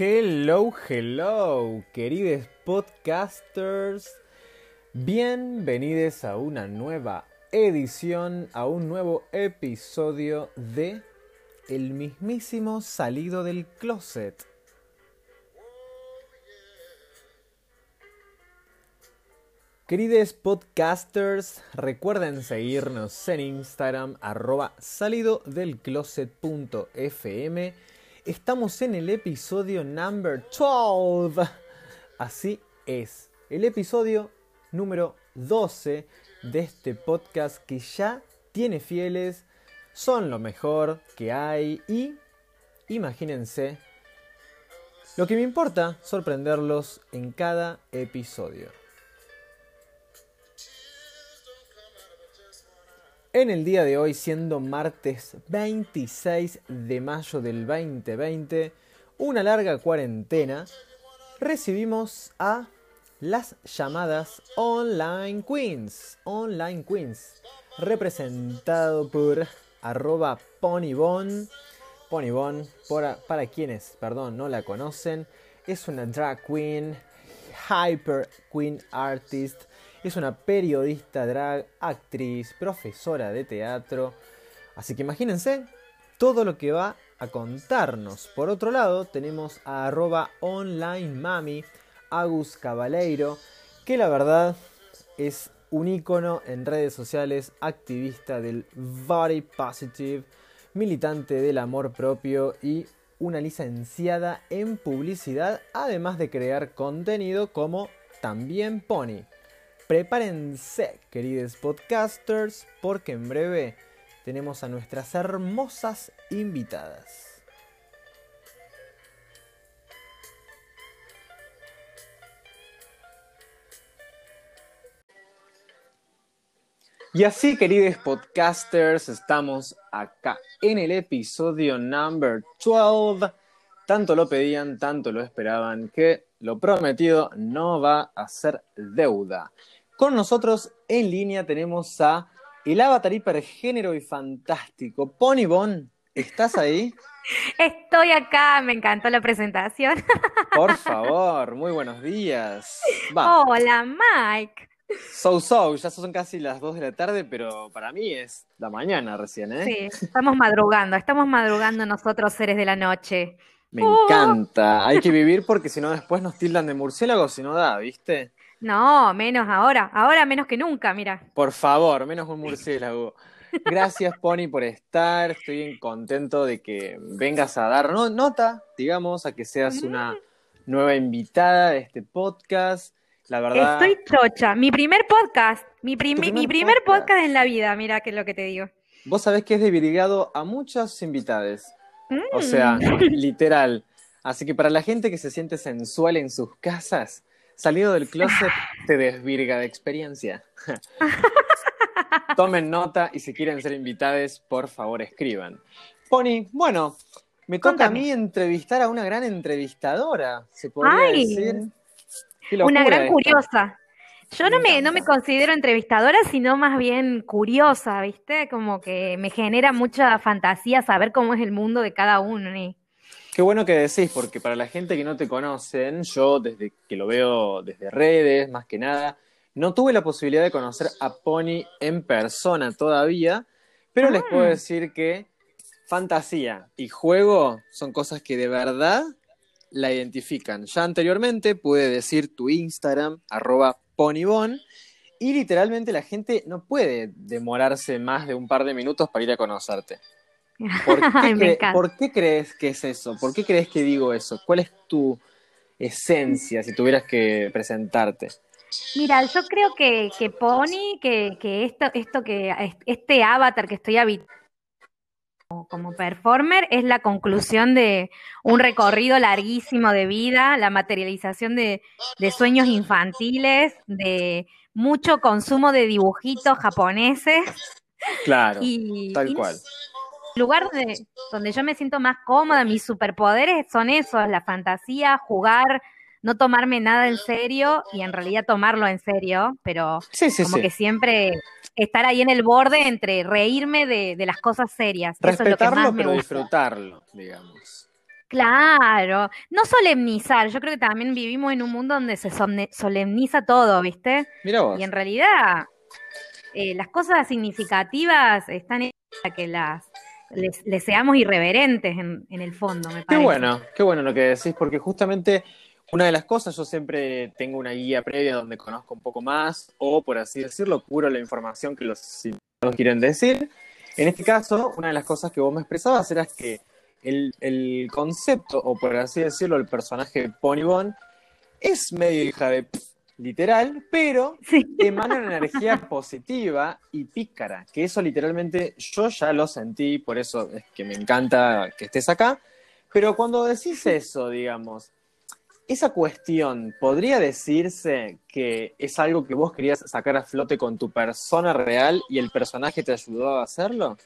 Hello, hello, queridos podcasters. Bienvenidos a una nueva edición, a un nuevo episodio de El mismísimo salido del closet. Queridos podcasters, recuerden seguirnos en Instagram, @salidodelcloset.fm. Estamos en el episodio number 12. Así es, el episodio número 12 de este podcast que ya tiene fieles, son lo mejor que hay y, imagínense, lo que me importa, sorprenderlos en cada episodio. En el día de hoy, siendo martes 26 de mayo del 2020, una larga cuarentena, recibimos a las llamadas Online Queens, representado por @Ponybon. Ponybon, para quienes, no la conocen, es una drag queen, hyper queen artist. Es una periodista drag, actriz, profesora de teatro. Así que imagínense todo lo que va a contarnos. Por otro lado, tenemos a @onlinemami, Agus Cavaleiro, que la verdad es un ícono en redes sociales, activista del body positive, militante del amor propio y una licenciada en publicidad, además de crear contenido como también Pony. Prepárense, queridos podcasters, porque en breve tenemos a nuestras hermosas invitadas. Y así, queridos podcasters, estamos acá en el episodio number 12. Tanto lo pedían, tanto lo esperaban, que lo prometido no va a ser deuda. Con nosotros en línea tenemos a el avatar hipergénero y fantástico, Ponybon. ¿Estás ahí? Estoy acá, me encantó la presentación. Por favor, muy buenos días. Va. Hola, Mike. Ya son casi las 2 de la tarde, pero para mí es la mañana recién, ¿eh? Sí, estamos madrugando nosotros, seres de la noche. Me encanta, hay que vivir porque si no después nos tildan de murciélagos si no da, ¿viste? No, menos ahora menos que nunca, mira. Por favor, menos un murciélago. Gracias, Pony, por estar. Estoy contento de que vengas a dar nota, digamos, a que seas una nueva invitada de este podcast. La verdad... Estoy chocha. Mi primer podcast en la vida, mira que es lo que te digo. Vos sabés que es debilitado a muchas invitadas. O sea, literal. Así que para la gente que se siente sensual en sus casas, salido del closet te desvirga de experiencia. Tomen nota y si quieren ser invitadas, por favor escriban. Pony, bueno, me toca a mí entrevistar a una gran entrevistadora, se podría decir. Una gran curiosa. Yo no me considero entrevistadora, sino más bien curiosa, ¿viste? Como que me genera mucha fantasía saber cómo es el mundo de cada uno. Qué bueno que decís, porque para la gente que no te conocen, yo desde que lo veo desde redes, más que nada, no tuve la posibilidad de conocer a Pony en persona todavía, pero les puedo decir que fantasía y juego son cosas que de verdad la identifican. Ya anteriormente pude decir tu Instagram, @Ponybon, y literalmente la gente no puede demorarse más de un par de minutos para ir a conocerte. ¿Por qué crees que es eso? ¿Por qué crees que digo eso? ¿Cuál es tu esencia si tuvieras que presentarte? Mira, yo creo que Pony, que este avatar que estoy habitando como performer es la conclusión de un recorrido larguísimo de vida, la materialización de sueños infantiles, de mucho consumo de dibujitos japoneses. Claro, tal cual. El lugar donde yo me siento más cómoda, mis superpoderes son esos, la fantasía, jugar, no tomarme nada en serio y en realidad tomarlo en serio, pero que siempre... Estar ahí en el borde entre reírme de las cosas serias. Respetarlo, eso es lo que más me gusta. Disfrutarlo, digamos. Claro, no solemnizar, yo creo que también vivimos en un mundo donde se solemniza todo, ¿viste? Mirá vos. Y en realidad las cosas significativas están hechas para que les seamos irreverentes en el fondo, me parece. Qué bueno lo que decís, porque justamente una de las cosas, yo siempre tengo una guía previa donde conozco un poco más, o por así decirlo, curo la información que los invitados quieren decir. En este caso, una de las cosas que vos me expresabas era que el concepto, o por así decirlo, el personaje de Ponybon es medio hija de literal, pero sí, emana una energía positiva y pícara, que eso literalmente yo ya lo sentí, por eso es que me encanta que estés acá. Pero cuando decís eso, digamos, esa cuestión, ¿podría decirse que es algo que vos querías sacar a flote con tu persona real y el personaje te ayudó a hacerlo?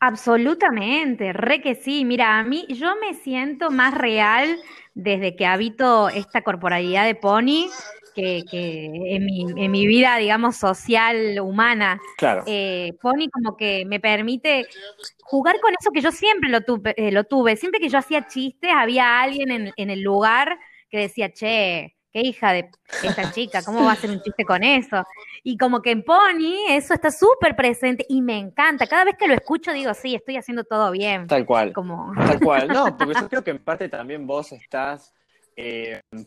Absolutamente, re que sí. Mira, a mí, yo me siento más real desde que habito esta corporalidad de Pony que en mi vida, digamos, social, humana. Claro. Pony como que me permite jugar con eso que yo siempre lo tuve. Siempre que yo hacía chistes, había alguien en el lugar que decía, che, qué hija de esta chica, ¿cómo va a hacer un chiste con eso? Y como que en Pony eso está súper presente y me encanta. Cada vez que lo escucho digo, sí, estoy haciendo todo bien. Tal cual. Como... Tal cual. No, porque yo creo que en parte también vos estás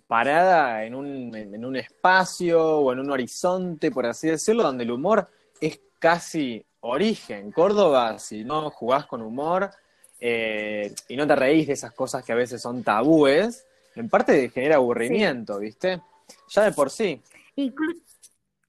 parada en un espacio o en un horizonte, por así decirlo, donde el humor es casi origen. Córdoba, si no jugás con humor y no te reís de esas cosas que a veces son tabúes, en parte genera aburrimiento, sí, ¿viste? Ya de por sí.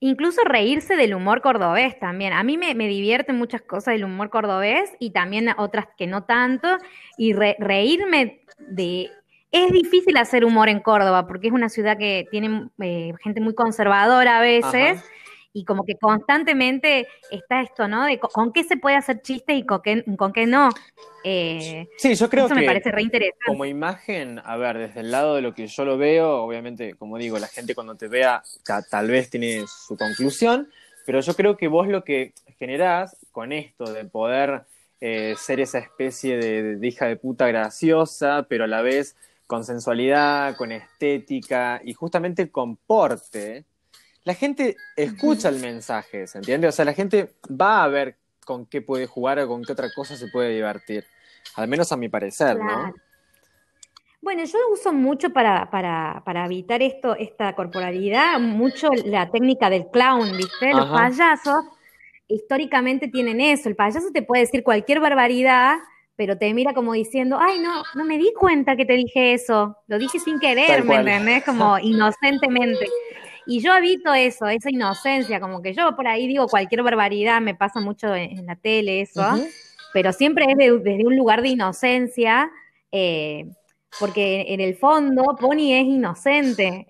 Incluso reírse del humor cordobés también. A mí me divierten muchas cosas del humor cordobés y también otras que no tanto. Y reírme de... Es difícil hacer humor en Córdoba porque es una ciudad que tiene gente muy conservadora a veces. Ajá. Y como que constantemente está esto, ¿no? De con qué se puede hacer chistes y con qué no. Sí, yo creo que eso me parece re interesante. Como imagen, a ver, desde el lado de lo que yo lo veo, obviamente, como digo, la gente cuando te vea tal vez tiene su conclusión, pero yo creo que vos lo que generás con esto de poder ser esa especie de hija de puta graciosa, pero a la vez con sensualidad, con estética y justamente con porte, la gente escucha el mensaje, ¿se entiende? O sea, la gente va a ver con qué puede jugar o con qué otra cosa se puede divertir. Al menos a mi parecer, claro, ¿no? Bueno, yo uso mucho para evitar esta corporalidad, mucho la técnica del clown, ¿viste? Los payasos históricamente tienen eso. El payaso te puede decir cualquier barbaridad, pero te mira como diciendo, ay, no me di cuenta que te dije eso. Lo dije sin querer, ¿me entendés? Como inocentemente. Y yo evito eso, esa inocencia, como que yo por ahí digo cualquier barbaridad, me pasa mucho en la tele eso, pero siempre es desde un lugar de inocencia, porque en el fondo Pony es inocente,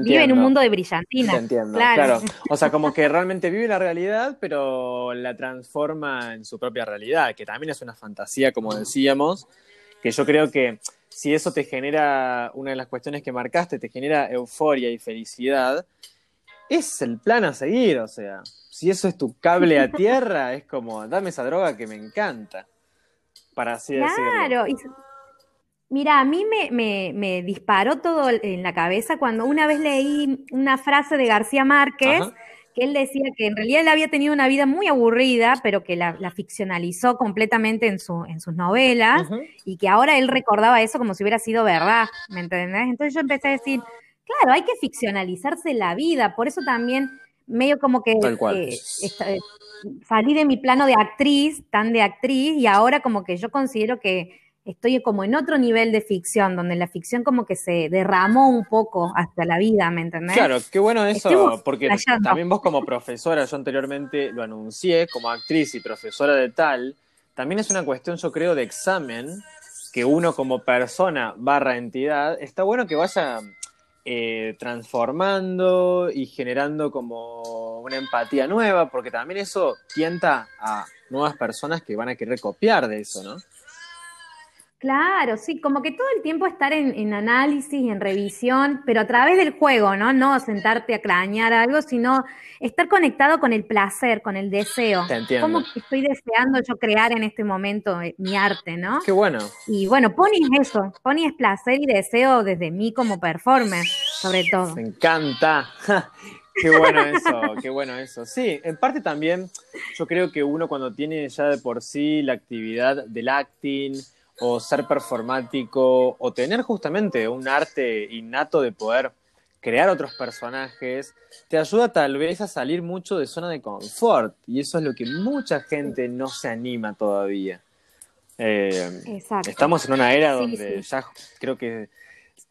vive en un mundo de brillantina. Te entiendo, claro. O sea, como que realmente vive la realidad, pero la transforma en su propia realidad, que también es una fantasía, como decíamos, que yo creo que... Si eso te genera, una de las cuestiones que marcaste, te genera euforia y felicidad, es el plan a seguir, o sea, si eso es tu cable a tierra, es como, dame esa droga que me encanta, para así decirlo. Claro, mira, a mí me disparó todo en la cabeza cuando una vez leí una frase de García Márquez, que él decía que en realidad él había tenido una vida muy aburrida, pero que la ficcionalizó completamente en sus novelas, y que ahora él recordaba eso como si hubiera sido verdad, ¿me entendés? Entonces yo empecé a decir, claro, hay que ficcionalizarse la vida, por eso también medio como que salí de mi plano de actriz, tan de actriz, y ahora como que yo considero que estoy como en otro nivel de ficción, donde la ficción como que se derramó un poco hasta la vida, ¿me entendés? Claro, qué bueno eso, porque también vos como profesora, yo anteriormente lo anuncié, como actriz y profesora de tal, también es una cuestión, yo creo, de examen, que uno como persona / entidad, está bueno que vaya transformando y generando como una empatía nueva, porque también eso tienta a nuevas personas que van a querer copiar de eso, ¿no? Claro, sí, como que todo el tiempo estar en análisis, en revisión, pero a través del juego, ¿no? No sentarte a crañar algo, sino estar conectado con el placer, con el deseo. Te entiendo. Como que estoy deseando yo crear en este momento mi arte, ¿no? Qué bueno. Y bueno, Pony es eso, Pony es placer y deseo desde mí como performer, sobre todo. Me encanta. Qué bueno eso, qué bueno eso. Sí, en parte también yo creo que uno cuando tiene ya de por sí la actividad del acting o ser performático o tener justamente un arte innato de poder crear otros personajes, te ayuda tal vez a salir mucho de zona de confort y eso es lo que mucha gente no se anima todavía. Exacto. Estamos en una era donde ya creo que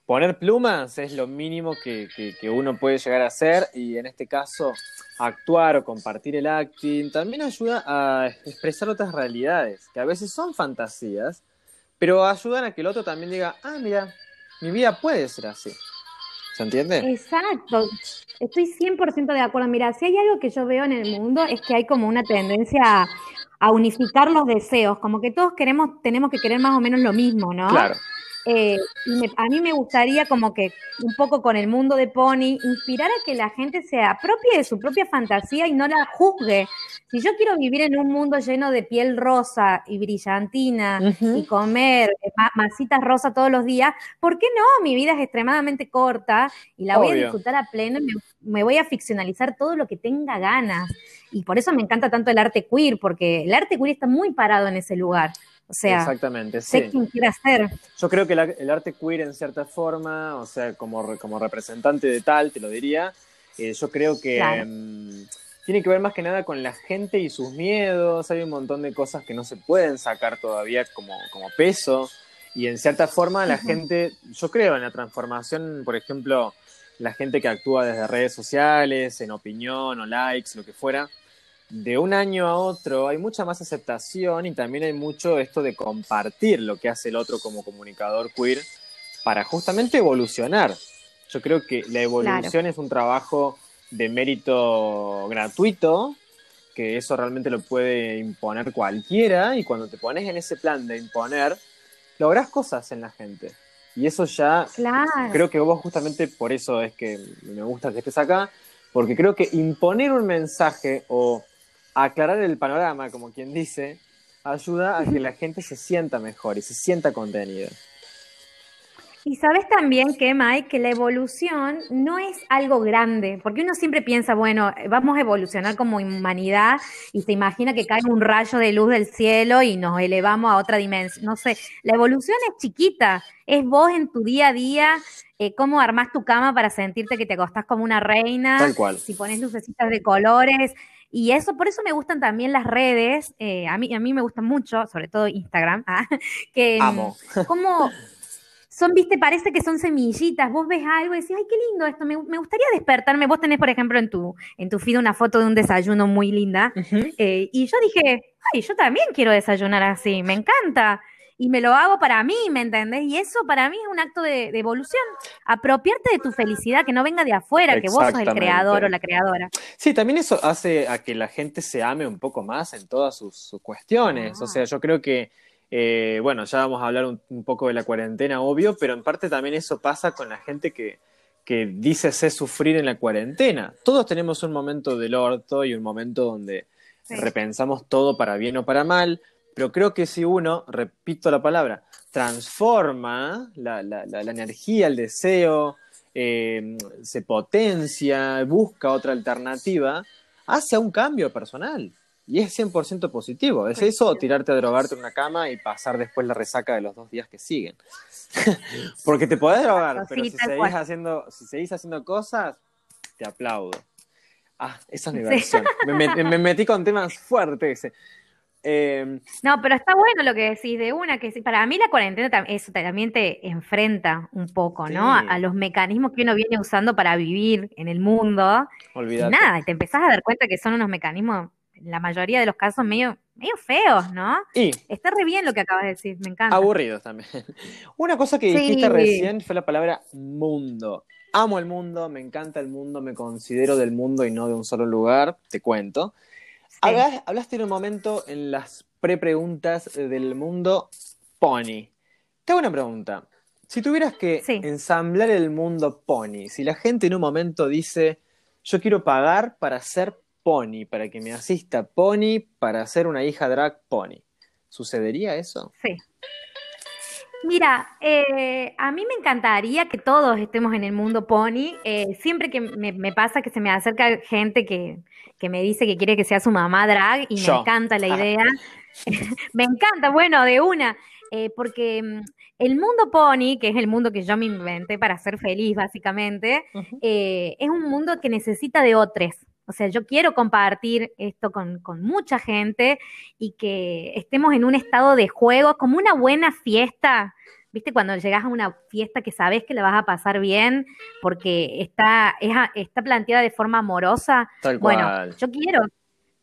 poner plumas es lo mínimo que uno puede llegar a hacer y en este caso actuar o compartir el acting también ayuda a expresar otras realidades que a veces son fantasías, pero ayudan a que el otro también diga, ah, mira, mi vida puede ser así. ¿Se entiende? Exacto. Estoy 100% de acuerdo. Mira, si hay algo que yo veo en el mundo es que hay como una tendencia a unificar los deseos, como que todos tenemos que querer más o menos lo mismo, ¿no? Claro. A mí me gustaría como que un poco con el mundo de Pony inspirar a que la gente se apropie de su propia fantasía y no la juzgue. Si yo quiero vivir en un mundo lleno de piel rosa y brillantina y comer masitas rosa todos los días, ¿por qué no? Mi vida es extremadamente corta y la voy a disfrutar a pleno y me voy a ficcionalizar todo lo que tenga ganas. Y por eso me encanta tanto el arte queer, porque el arte queer está muy parado en ese lugar. O sea, exactamente, sé quién quiere hacer. Yo creo que el arte queer en cierta forma, o sea, como representante de tal, te lo diría, yo creo que tiene que ver más que nada con la gente y sus miedos, hay un montón de cosas que no se pueden sacar todavía como peso, y en cierta forma la gente, yo creo en la transformación, por ejemplo, la gente que actúa desde redes sociales, en opinión o likes, lo que fuera, de un año a otro hay mucha más aceptación y también hay mucho esto de compartir lo que hace el otro como comunicador queer para justamente evolucionar. Yo creo que la evolución es un trabajo de mérito gratuito, que eso realmente lo puede imponer cualquiera y cuando te pones en ese plan de imponer, lográs cosas en la gente. Y eso ya creo que vos justamente por eso es que me gusta que estés acá, porque creo que imponer un mensaje o aclarar el panorama, como quien dice, ayuda a que la gente se sienta mejor y se sienta contenida. Y sabes también que, Mike, que la evolución no es algo grande, porque uno siempre piensa, bueno, vamos a evolucionar como humanidad y se imagina que cae un rayo de luz del cielo y nos elevamos a otra dimensión. No sé, la evolución es chiquita, es vos en tu día a día, cómo armás tu cama para sentirte que te acostás como una reina, tal cual. Si pones lucecitas de colores. Y eso, por eso me gustan también las redes, a mí me gusta mucho, sobre todo Instagram, que amo. Como son, viste, parece que son semillitas, vos ves algo y decís, ay, qué lindo esto, me gustaría despertarme. Vos tenés, por ejemplo, en tu feed una foto de un desayuno muy linda, y yo dije, ay, yo también quiero desayunar así, me encanta. Y me lo hago para mí, ¿me entendés? Y eso para mí es un acto de evolución. Apropiarte de tu felicidad, que no venga de afuera, que vos sos el creador o la creadora. Sí, también eso hace a que la gente se ame un poco más en todas sus cuestiones. Ah. O sea, yo creo que, bueno, ya vamos a hablar un poco de la cuarentena, obvio, pero en parte también eso pasa con la gente que dice sé sufrir en la cuarentena. Todos tenemos un momento del orto y un momento donde repensamos todo para bien o para mal, pero creo que si uno, repito la palabra, transforma la energía, el deseo, se potencia, busca otra alternativa, hace un cambio personal. Y es 100% positivo. Es eso o tirarte a drogarte en una cama y pasar después la resaca de los 2 días que siguen. Porque te podés drogar, pero si seguís haciendo cosas, te aplaudo. Ah, esa es mi versión. Me metí con temas fuertes. No, pero está bueno lo que decís de una, que para mí la cuarentena eso también te enfrenta un poco, ¿no? A los mecanismos que uno viene usando para vivir en el mundo. Olvídate. Y nada, te empezás a dar cuenta que son unos mecanismos, en la mayoría de los casos, medio feos, ¿no? Y está re bien lo que acabas de decir, me encanta. Aburridos también. Una cosa que dijiste recién fue la palabra mundo. Amo el mundo, me encanta el mundo, me considero del mundo y no de un solo lugar, te cuento. Sí. Hablaste en un momento en las pre-preguntas del mundo Pony. Te hago una pregunta. Si tuvieras que ensamblar el mundo pony, si la gente en un momento dice, yo quiero pagar para ser pony, para que me asista pony, para ser una hija drag pony, ¿sucedería eso? Sí. Mira, a mí me encantaría que todos estemos en el mundo pony. Siempre que me pasa que se me acerca gente que me dice que quiere que sea su mamá drag y me encanta la idea. Me encanta, bueno, de una. Porque el mundo pony, que es el mundo que yo me inventé para ser feliz, básicamente, es un mundo que necesita de otros. O sea, yo quiero compartir esto con mucha gente y que estemos en un estado de juego, como una buena fiesta. ¿Viste? Cuando llegas a una fiesta que sabes que la vas a pasar bien porque está planteada de forma amorosa. Tal cual. Bueno, yo quiero,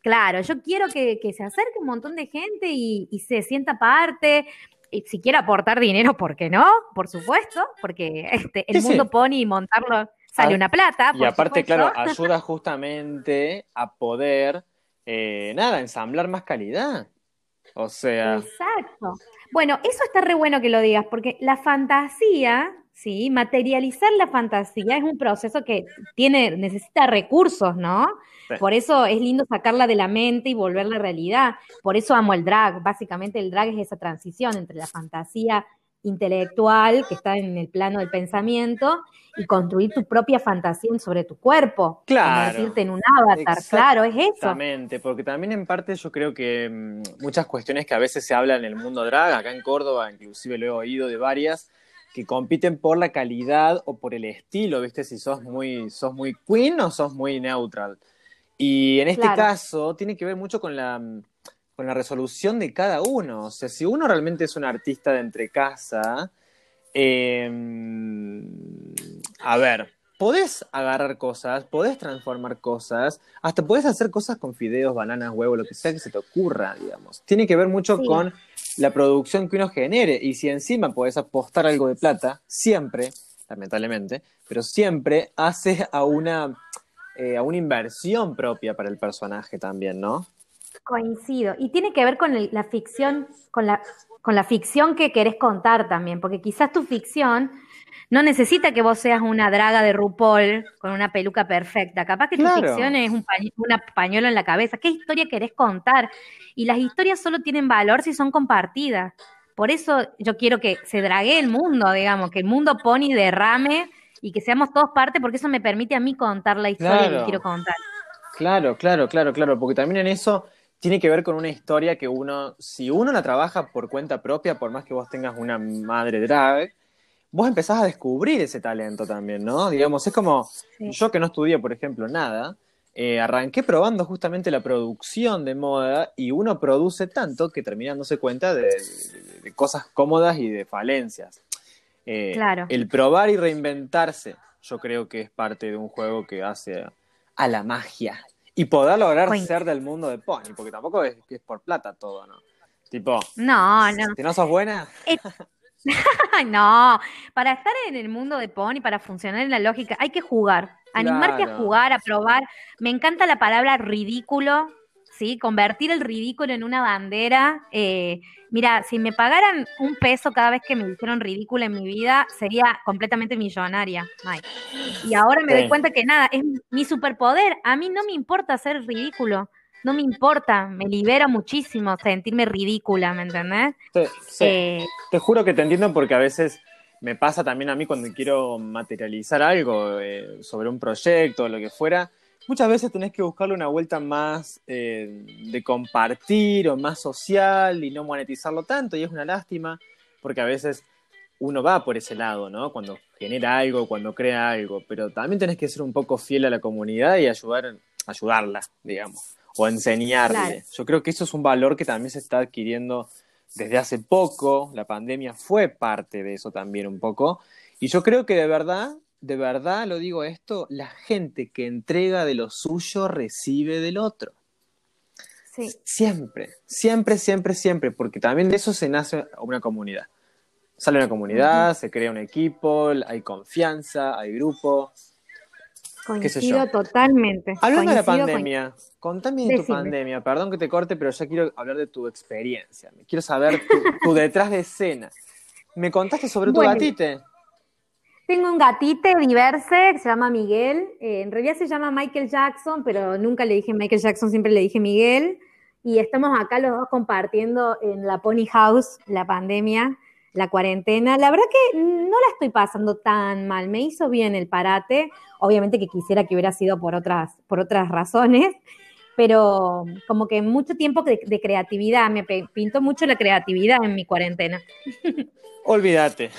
claro, que se acerque un montón de gente y se sienta parte. Y si quiero aportar dinero, ¿por qué no? Por supuesto, porque el mundo pony y montarlo... Sale una plata. Y aparte, claro, ayuda justamente a poder, ensamblar más calidad. O sea... Exacto. Bueno, eso está re bueno que lo digas, porque la fantasía, materializar la fantasía es un proceso que necesita recursos, ¿no? Sí. Por eso es lindo sacarla de la mente y volverla a realidad. Por eso amo el drag. Básicamente el drag es esa transición entre la fantasía intelectual, que está en el plano del pensamiento, y construir tu propia fantasía sobre tu cuerpo. Claro. Convertirte en un avatar, claro, es eso. Exactamente, porque también en parte yo creo que muchas cuestiones que a veces se hablan en el mundo drag, acá en Córdoba, inclusive lo he oído de varias, que compiten por la calidad o por el estilo, ¿viste? Si sos muy queen o sos muy neutral. Y en este caso tiene que ver mucho con la resolución de cada uno. O sea, si uno realmente es un artista de entre casa, podés agarrar cosas, podés transformar cosas, hasta podés hacer cosas con fideos, bananas, huevos, lo que sea que se te ocurra, digamos. Tiene que ver mucho con la producción que uno genere, y si encima podés apostar algo de plata, siempre, lamentablemente, pero siempre hace a una inversión propia para el personaje también, ¿no? Coincido. Y tiene que ver con la ficción, con la ficción que querés contar también, porque quizás tu ficción no necesita que vos seas una draga de RuPaul con una peluca perfecta. Capaz que tu ficción es una pañuelo en la cabeza. ¿Qué historia querés contar? Y las historias solo tienen valor si son compartidas. Por eso yo quiero que se draguee el mundo, digamos, que el mundo pony derrame y que seamos todos parte, porque eso me permite a mí contar la historia que quiero contar. Claro, porque también en eso... Tiene que ver con una historia que si uno la trabaja por cuenta propia, por más que vos tengas una madre drag, vos empezás a descubrir ese talento también, ¿no? Digamos, es como yo que no estudié, por ejemplo, nada, arranqué probando justamente la producción de moda y uno produce tanto que termina dándose cuenta de cosas cómodas y de falencias. El probar y reinventarse, yo creo que es parte de un juego que hace a la magia. Y poder lograr ser del mundo de pony, porque tampoco es por plata todo, ¿no? Tipo, no. Si no sos buena... No, para estar en el mundo de pony, para funcionar en la lógica, hay que jugar. Animarte a jugar, a probar. Me encanta la palabra ridículo, ¿sí? Convertir el ridículo en una bandera. Mira, si me pagaran $1 cada vez que me dijeron ridículo en mi vida, sería completamente millonaria. Ay. Y ahora me doy cuenta que nada, es mi superpoder. A mí no me importa ser ridículo. No me importa. Me libera muchísimo sentirme ridícula, ¿me entendés? Sí. Te juro que te entiendo porque a veces me pasa también a mí cuando quiero materializar algo sobre un proyecto o lo que fuera. Muchas veces tenés que buscarle una vuelta más de compartir o más social y no monetizarlo tanto, y es una lástima porque a veces uno va por ese lado, ¿no? Cuando genera algo, cuando crea algo, pero también tenés que ser un poco fiel a la comunidad y ayudarla, digamos, o enseñarle. Claro. Yo creo que eso es un valor que también se está adquiriendo desde hace poco, la pandemia fue parte de eso también un poco, y yo creo que de verdad, lo digo esto, la gente que entrega de lo suyo recibe del otro. Sí. Siempre, porque también de eso se nace una comunidad. Sale una comunidad, se crea un equipo, hay confianza, hay grupo. Coincido totalmente. Hablando de la pandemia, contame de tu pandemia. Perdón que te corte, pero ya quiero hablar de tu experiencia. Quiero saber tu detrás de escena. Me contaste sobre tu gatite. Tengo un gatite diverse que se llama Miguel. En realidad se llama Michael Jackson, pero nunca le dije Michael Jackson, siempre le dije Miguel. Y estamos acá los dos compartiendo en la Pony House, la pandemia, la cuarentena. La verdad que no la estoy pasando tan mal. Me hizo bien el parate. Obviamente que quisiera que hubiera sido por otras razones, pero como que mucho tiempo de creatividad. Me pintó mucho la creatividad en mi cuarentena. Olvídate.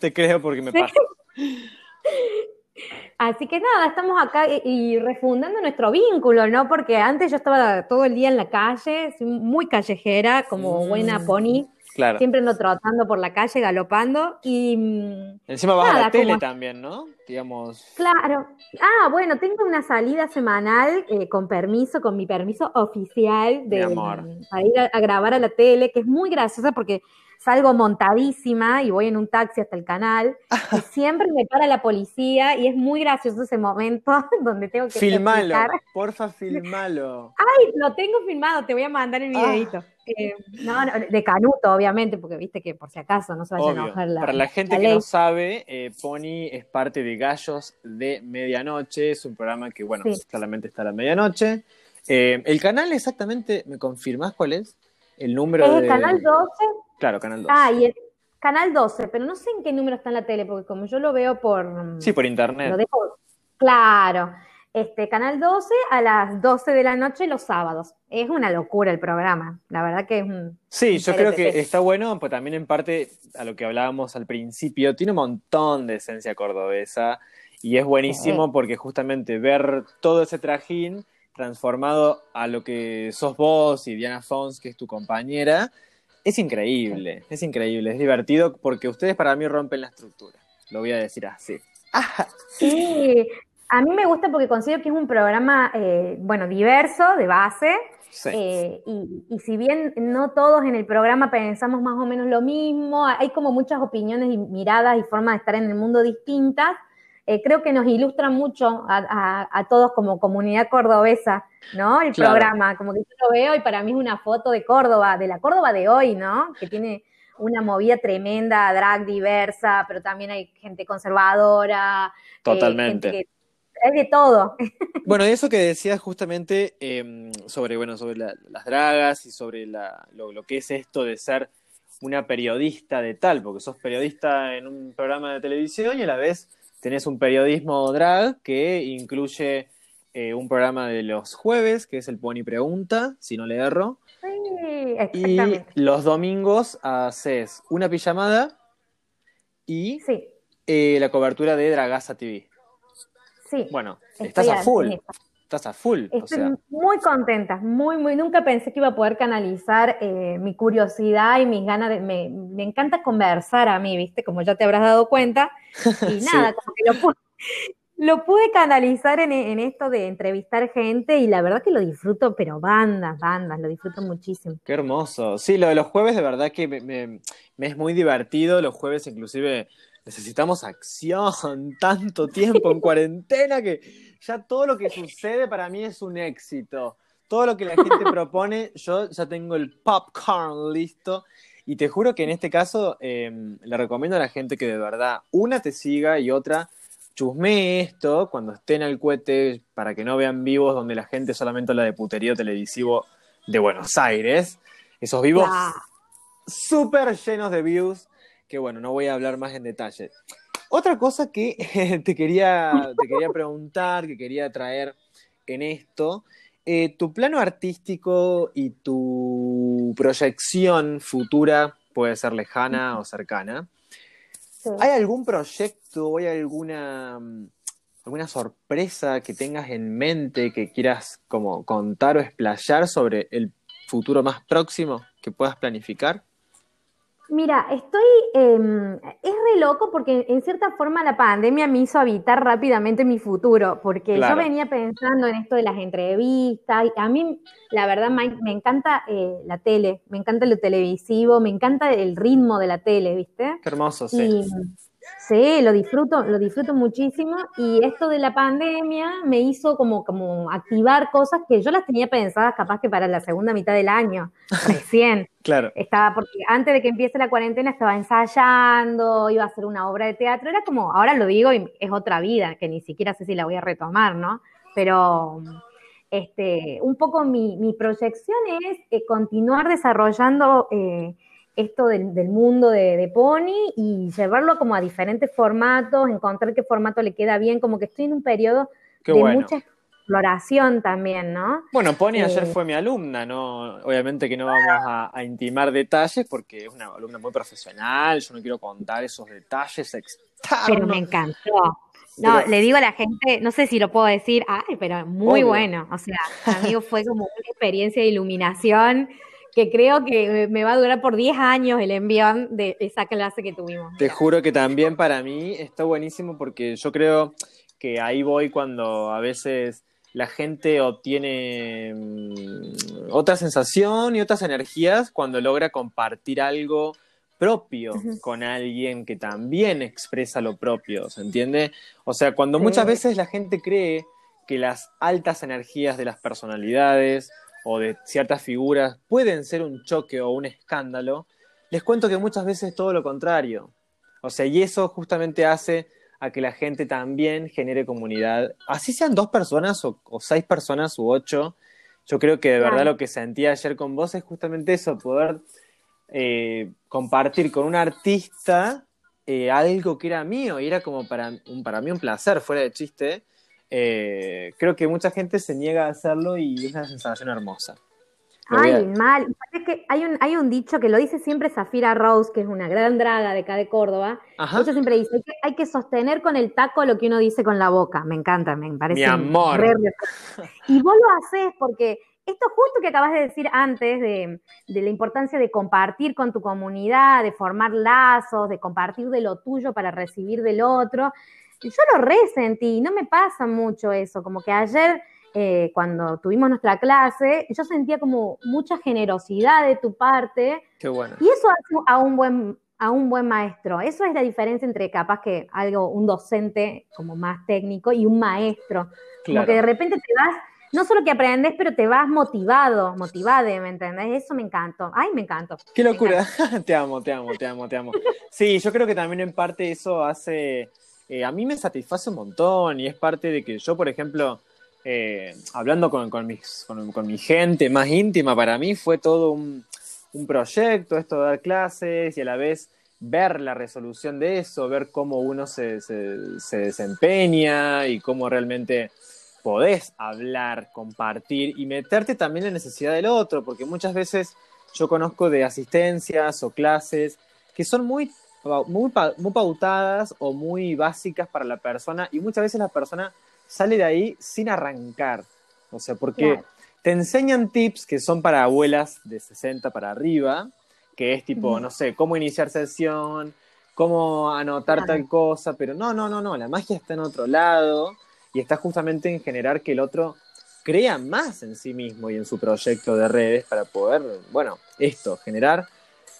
Te creo porque me pasa. Así que nada, estamos acá y refundando nuestro vínculo, ¿no? Porque antes yo estaba todo el día en la calle, muy callejera, como buena pony. Claro. Siempre ando trotando por la calle, galopando y... Encima vas a la tele también, ¿no? Digamos... Claro. Ah, bueno, tengo una salida semanal con mi permiso oficial de para ir a grabar a la tele, que es muy graciosa porque... Salgo montadísima y voy en un taxi hasta el canal. Y siempre me para la policía y es muy gracioso ese momento donde tengo que... Filmalo, porfa, filmalo. Ay, lo tengo filmado, te voy a mandar el videito. No, de canuto, obviamente, porque viste que por si acaso no se vayan a enojar la... Para la gente que no sabe, Pony es parte de Gallos de Medianoche. Es un programa que, bueno, solamente está a la medianoche. El canal exactamente, ¿me confirmás cuál es? El número es de... el canal 12... Claro, Canal 12. Ah, y el Canal 12, pero no sé en qué número está en la tele, porque como yo lo veo por... Sí, por internet. Lo dejo, claro. Canal 12 a las 12 de la noche los sábados. Es una locura el programa, la verdad que es un... Sí, yo creo que está bueno, pues también en parte a lo que hablábamos al principio, tiene un montón de esencia cordobesa y es buenísimo porque justamente ver todo ese trajín transformado a lo que sos vos y Diana Fons, que es tu compañera... Es increíble, es divertido porque ustedes para mí rompen la estructura, lo voy a decir así. Ah. Sí, a mí me gusta porque considero que es un programa, diverso, de base, y si bien no todos en el programa pensamos más o menos lo mismo, hay como muchas opiniones y miradas y formas de estar en el mundo distintas, creo que nos ilustra mucho a todos como comunidad cordobesa, ¿no? El programa, como que yo lo veo y para mí es una foto de Córdoba, de la Córdoba de hoy, ¿no? Que tiene una movida tremenda, drag diversa, pero también hay gente conservadora. Totalmente. Hay de todo. Bueno, eso que decías justamente sobre las dragas y sobre lo que es esto de ser una periodista de tal, porque sos periodista en un programa de televisión y a la vez... Tenés un periodismo drag que incluye un programa de los jueves, que es el Pony Pregunta, si no le erro. Sí, exactamente. Y los domingos haces una pijamada y la cobertura de Dragaza TV. Sí. Bueno, estás a full. Estoy muy contenta, muy. Nunca pensé que iba a poder canalizar mi curiosidad y mis ganas de... Me encanta conversar a mí, ¿viste? Como ya te habrás dado cuenta. Y nada, como que lo pude canalizar en esto de entrevistar gente y la verdad que lo disfruto, pero bandas, lo disfruto muchísimo. Qué hermoso. Sí, lo de los jueves de verdad que me es muy divertido. Los jueves inclusive... Necesitamos acción, tanto tiempo en cuarentena que ya todo lo que sucede para mí es un éxito. Todo lo que la gente propone, yo ya tengo el popcorn listo. Y te juro que en este caso le recomiendo a la gente que de verdad una te siga y otra chusmee esto cuando estén al cuete para que no vean vivos donde la gente solamente habla de puterío televisivo de Buenos Aires. Esos vivos súper llenos de views. Que bueno, no voy a hablar más en detalle. Otra cosa que te quería preguntar, que quería traer en esto, tu plano artístico y tu proyección futura, puede ser lejana o cercana, ¿hay algún proyecto o hay alguna sorpresa que tengas en mente que quieras como contar o explayar sobre el futuro más próximo que puedas planificar? Mira, es re loco porque en cierta forma la pandemia me hizo habitar rápidamente mi futuro, porque yo venía pensando en esto de las entrevistas, y a mí la verdad me encanta la tele, me encanta lo televisivo, me encanta el ritmo de la tele, ¿viste? Qué hermoso, sí. Y, Sí, lo disfruto muchísimo, y esto de la pandemia me hizo como activar cosas que yo las tenía pensadas capaz que para la segunda mitad del año, recién. Claro. Estaba, porque antes de que empiece la cuarentena estaba ensayando, iba a hacer una obra de teatro, era como, ahora lo digo y es otra vida, que ni siquiera sé si la voy a retomar, ¿no? Pero un poco mi proyección es continuar desarrollando esto del mundo de Pony y llevarlo como a diferentes formatos, encontrar qué formato le queda bien, como que estoy en un periodo mucha exploración también, ¿no? Bueno, Pony ayer fue mi alumna, ¿no? Obviamente que no vamos a intimar detalles porque es una alumna muy profesional, yo no quiero contar esos detalles externos. Pero me encantó. No, pero, le digo a la gente, no sé si lo puedo decir, pero muy obvio. Bueno, o sea, amigo, fue como una experiencia de iluminación que creo que me va a durar por 10 años el envión de esa clase que tuvimos. Te juro que también para mí está buenísimo porque yo creo que ahí voy cuando a veces la gente obtiene otra sensación y otras energías cuando logra compartir algo propio con alguien que también expresa lo propio, ¿se entiende? O sea, cuando muchas veces la gente cree que las altas energías de las personalidades o de ciertas figuras pueden ser un choque o un escándalo, les cuento que muchas veces es todo lo contrario. O sea, y eso justamente hace a que la gente también genere comunidad. Así sean 2 personas o 6 personas u 8, yo creo que de verdad lo que sentí ayer con vos es justamente eso, poder compartir con un artista algo que era mío, y era como para mí un placer, fuera de chiste. Creo que mucha gente se niega a hacerlo y es una sensación hermosa. Es que hay un dicho que lo dice siempre Zafira Rose, que es una gran draga de acá de Córdoba. Ajá. Ella siempre dice que hay que sostener con el taco lo que uno dice con la boca. Me encanta, me parece. Mi amor. Y vos lo hacés porque esto justo que acabas de decir antes de la importancia de compartir con tu comunidad, de formar lazos, de compartir de lo tuyo para recibir del otro. Yo lo resentí, no me pasa mucho eso, como que ayer cuando tuvimos nuestra clase, yo sentía como mucha generosidad de tu parte. Qué bueno. Y eso hace a un buen maestro. Eso es la diferencia entre capaz que un docente como más técnico y un maestro. Claro. Como que de repente te vas, no solo que aprendes, pero te vas motivado, ¿me entendés? Eso me encantó. Ay, me encantó. Qué locura. Te amo. Sí, yo creo que también en parte eso hace... a mí me satisface un montón y es parte de que yo, por ejemplo, hablando con mi gente más íntima, para mí fue todo un proyecto esto de dar clases y a la vez ver la resolución de eso, ver cómo uno se desempeña y cómo realmente podés hablar, compartir y meterte también en la necesidad del otro, porque muchas veces yo conozco de asistencias o clases que son muy pautadas o muy básicas para la persona, y muchas veces la persona sale de ahí sin arrancar, o sea, porque te enseñan tips que son para abuelas de 60 para arriba, que es tipo, no sé, cómo iniciar sesión, cómo anotar tal cosa, pero no, la magia está en otro lado, y está justamente en generar que el otro crea más en sí mismo y en su proyecto de redes para poder, generar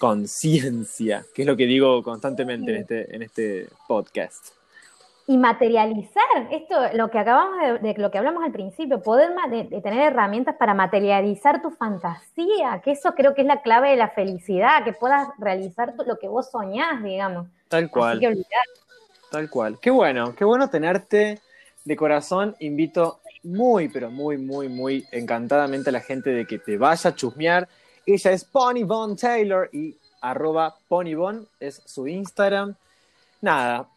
conciencia, que es lo que digo constantemente en este podcast. Y materializar, esto, lo que acabamos de lo que hablamos al principio, poder tener herramientas para materializar tu fantasía, que eso creo que es la clave de la felicidad, que puedas realizar lo que vos soñás, digamos. Tal cual. Así que olvidar. Tal cual. Qué bueno tenerte de corazón. Invito muy encantadamente a la gente de que te vaya a chusmear. Ella es Ponybon Taylor y @Ponybon es su Instagram. Nada,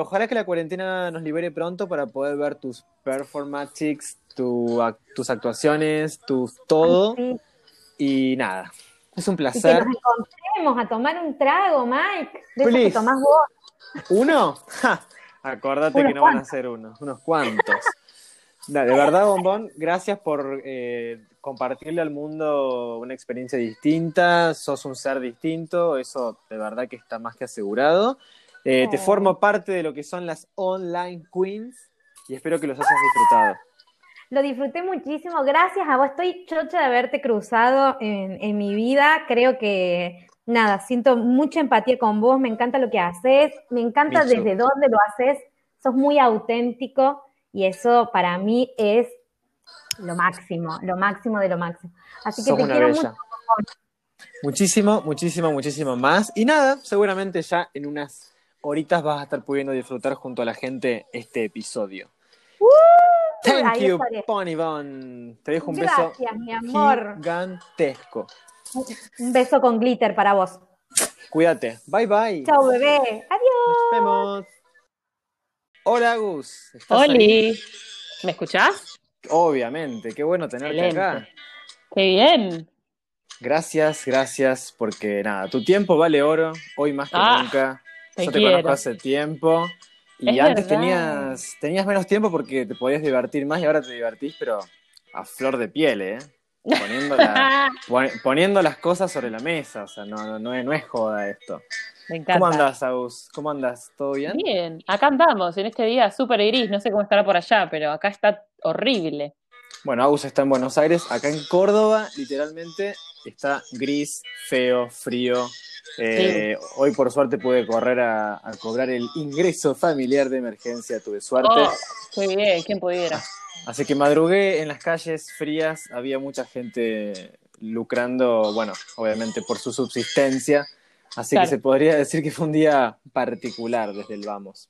ojalá que la cuarentena nos libere pronto para poder ver tus performatics, tus actuaciones, todo. Ay, sí. Y nada, es un placer. Y que nos encontremos a tomar un trago, Mike. De eso que tomás vos. ¿Uno? Ja, acordate que no van a ser unos cuantos. De verdad, Bombón, gracias por compartirle al mundo una experiencia distinta, sos un ser distinto, eso de verdad que está más que asegurado. Te formo parte de lo que son las Online Queens y espero que los hayas disfrutado. Lo disfruté muchísimo, gracias a vos, estoy chocha de haberte cruzado en mi vida, creo que nada, siento mucha empatía con vos, me encanta lo que haces, me encanta desde dónde lo haces, sos muy auténtico y eso para mí es lo máximo de lo máximo. Así que sos te quiero mucho. Muchísimo, muchísimo, muchísimo más. Y nada, seguramente ya en unas horitas vas a estar pudiendo disfrutar junto a la gente este episodio. Thank you, Ponybon. Te dejo un beso, mi amor, gigantesco. Un beso con glitter para vos. Cuídate. Bye, bye. Chau, bebé. Adiós. Nos vemos. Hola, Agus. Oli. ¿Me escuchás? Obviamente. Qué bueno tenerte acá. Qué bien. Gracias, gracias, porque nada, tu tiempo vale oro, hoy más que nunca. Yo te conozco hace tiempo y antes tenías menos tiempo porque te podías divertir más y ahora te divertís, pero a flor de piel, ¿eh? Poniendo las cosas sobre la mesa, o sea, no es joda esto. Me encanta. ¿Cómo andás, Agus? ¿Cómo andás? ¿Todo bien? Bien, acá andamos, en este día súper gris, no sé cómo estará por allá, pero acá está horrible. Bueno, Agus está en Buenos Aires, acá en Córdoba, literalmente está gris, feo, frío. Sí. Hoy por suerte pude correr a cobrar el ingreso familiar de emergencia, tuve suerte. Muy bien, ¿quién pudiera? Así que madrugué en las calles frías, había mucha gente lucrando, bueno, obviamente por su subsistencia, así que se podría decir que fue un día particular desde el vamos.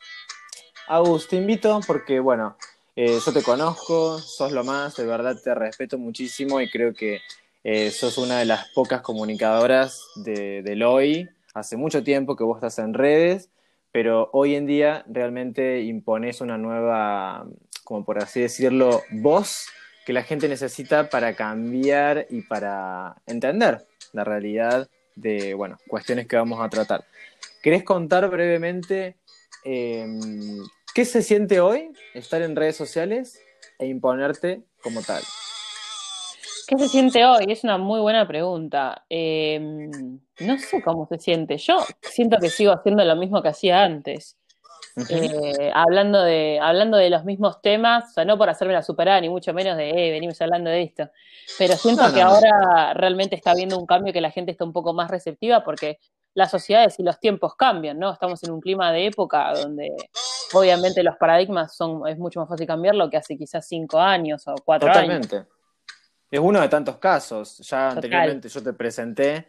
Agus, te invito porque, bueno, yo te conozco, sos lo más, de verdad te respeto muchísimo y creo que sos una de las pocas comunicadoras del hoy. Hace mucho tiempo que vos estás en redes, pero hoy en día realmente imponés una nueva, como por así decirlo, voz que la gente necesita para cambiar y para entender la realidad de, bueno, cuestiones que vamos a tratar. ¿Querés contar brevemente qué se siente hoy estar en redes sociales e imponerte como tal? ¿Qué se siente hoy? Es una muy buena pregunta. No sé cómo se siente. Yo siento que sigo haciendo lo mismo que hacía antes. Uh-huh. Hablando de los mismos temas, o sea, no por hacerme la superada, ni mucho menos de, venimos hablando de esto. Pero siento que ahora realmente está habiendo un cambio, que la gente está un poco más receptiva porque las sociedades y los tiempos cambian, ¿no? Estamos en un clima de época donde obviamente los paradigmas es mucho más fácil cambiarlo que hace quizás 5 años o 4 años. Totalmente. Es uno de tantos casos. Ya anteriormente yo te presenté.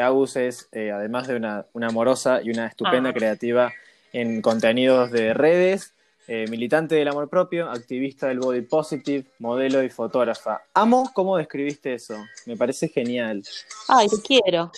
Agus es, además de una amorosa y una estupenda creativa en contenidos de redes, militante del amor propio, activista del body positive, modelo y fotógrafa. Amo cómo describiste eso. Me parece genial. Ay, te quiero.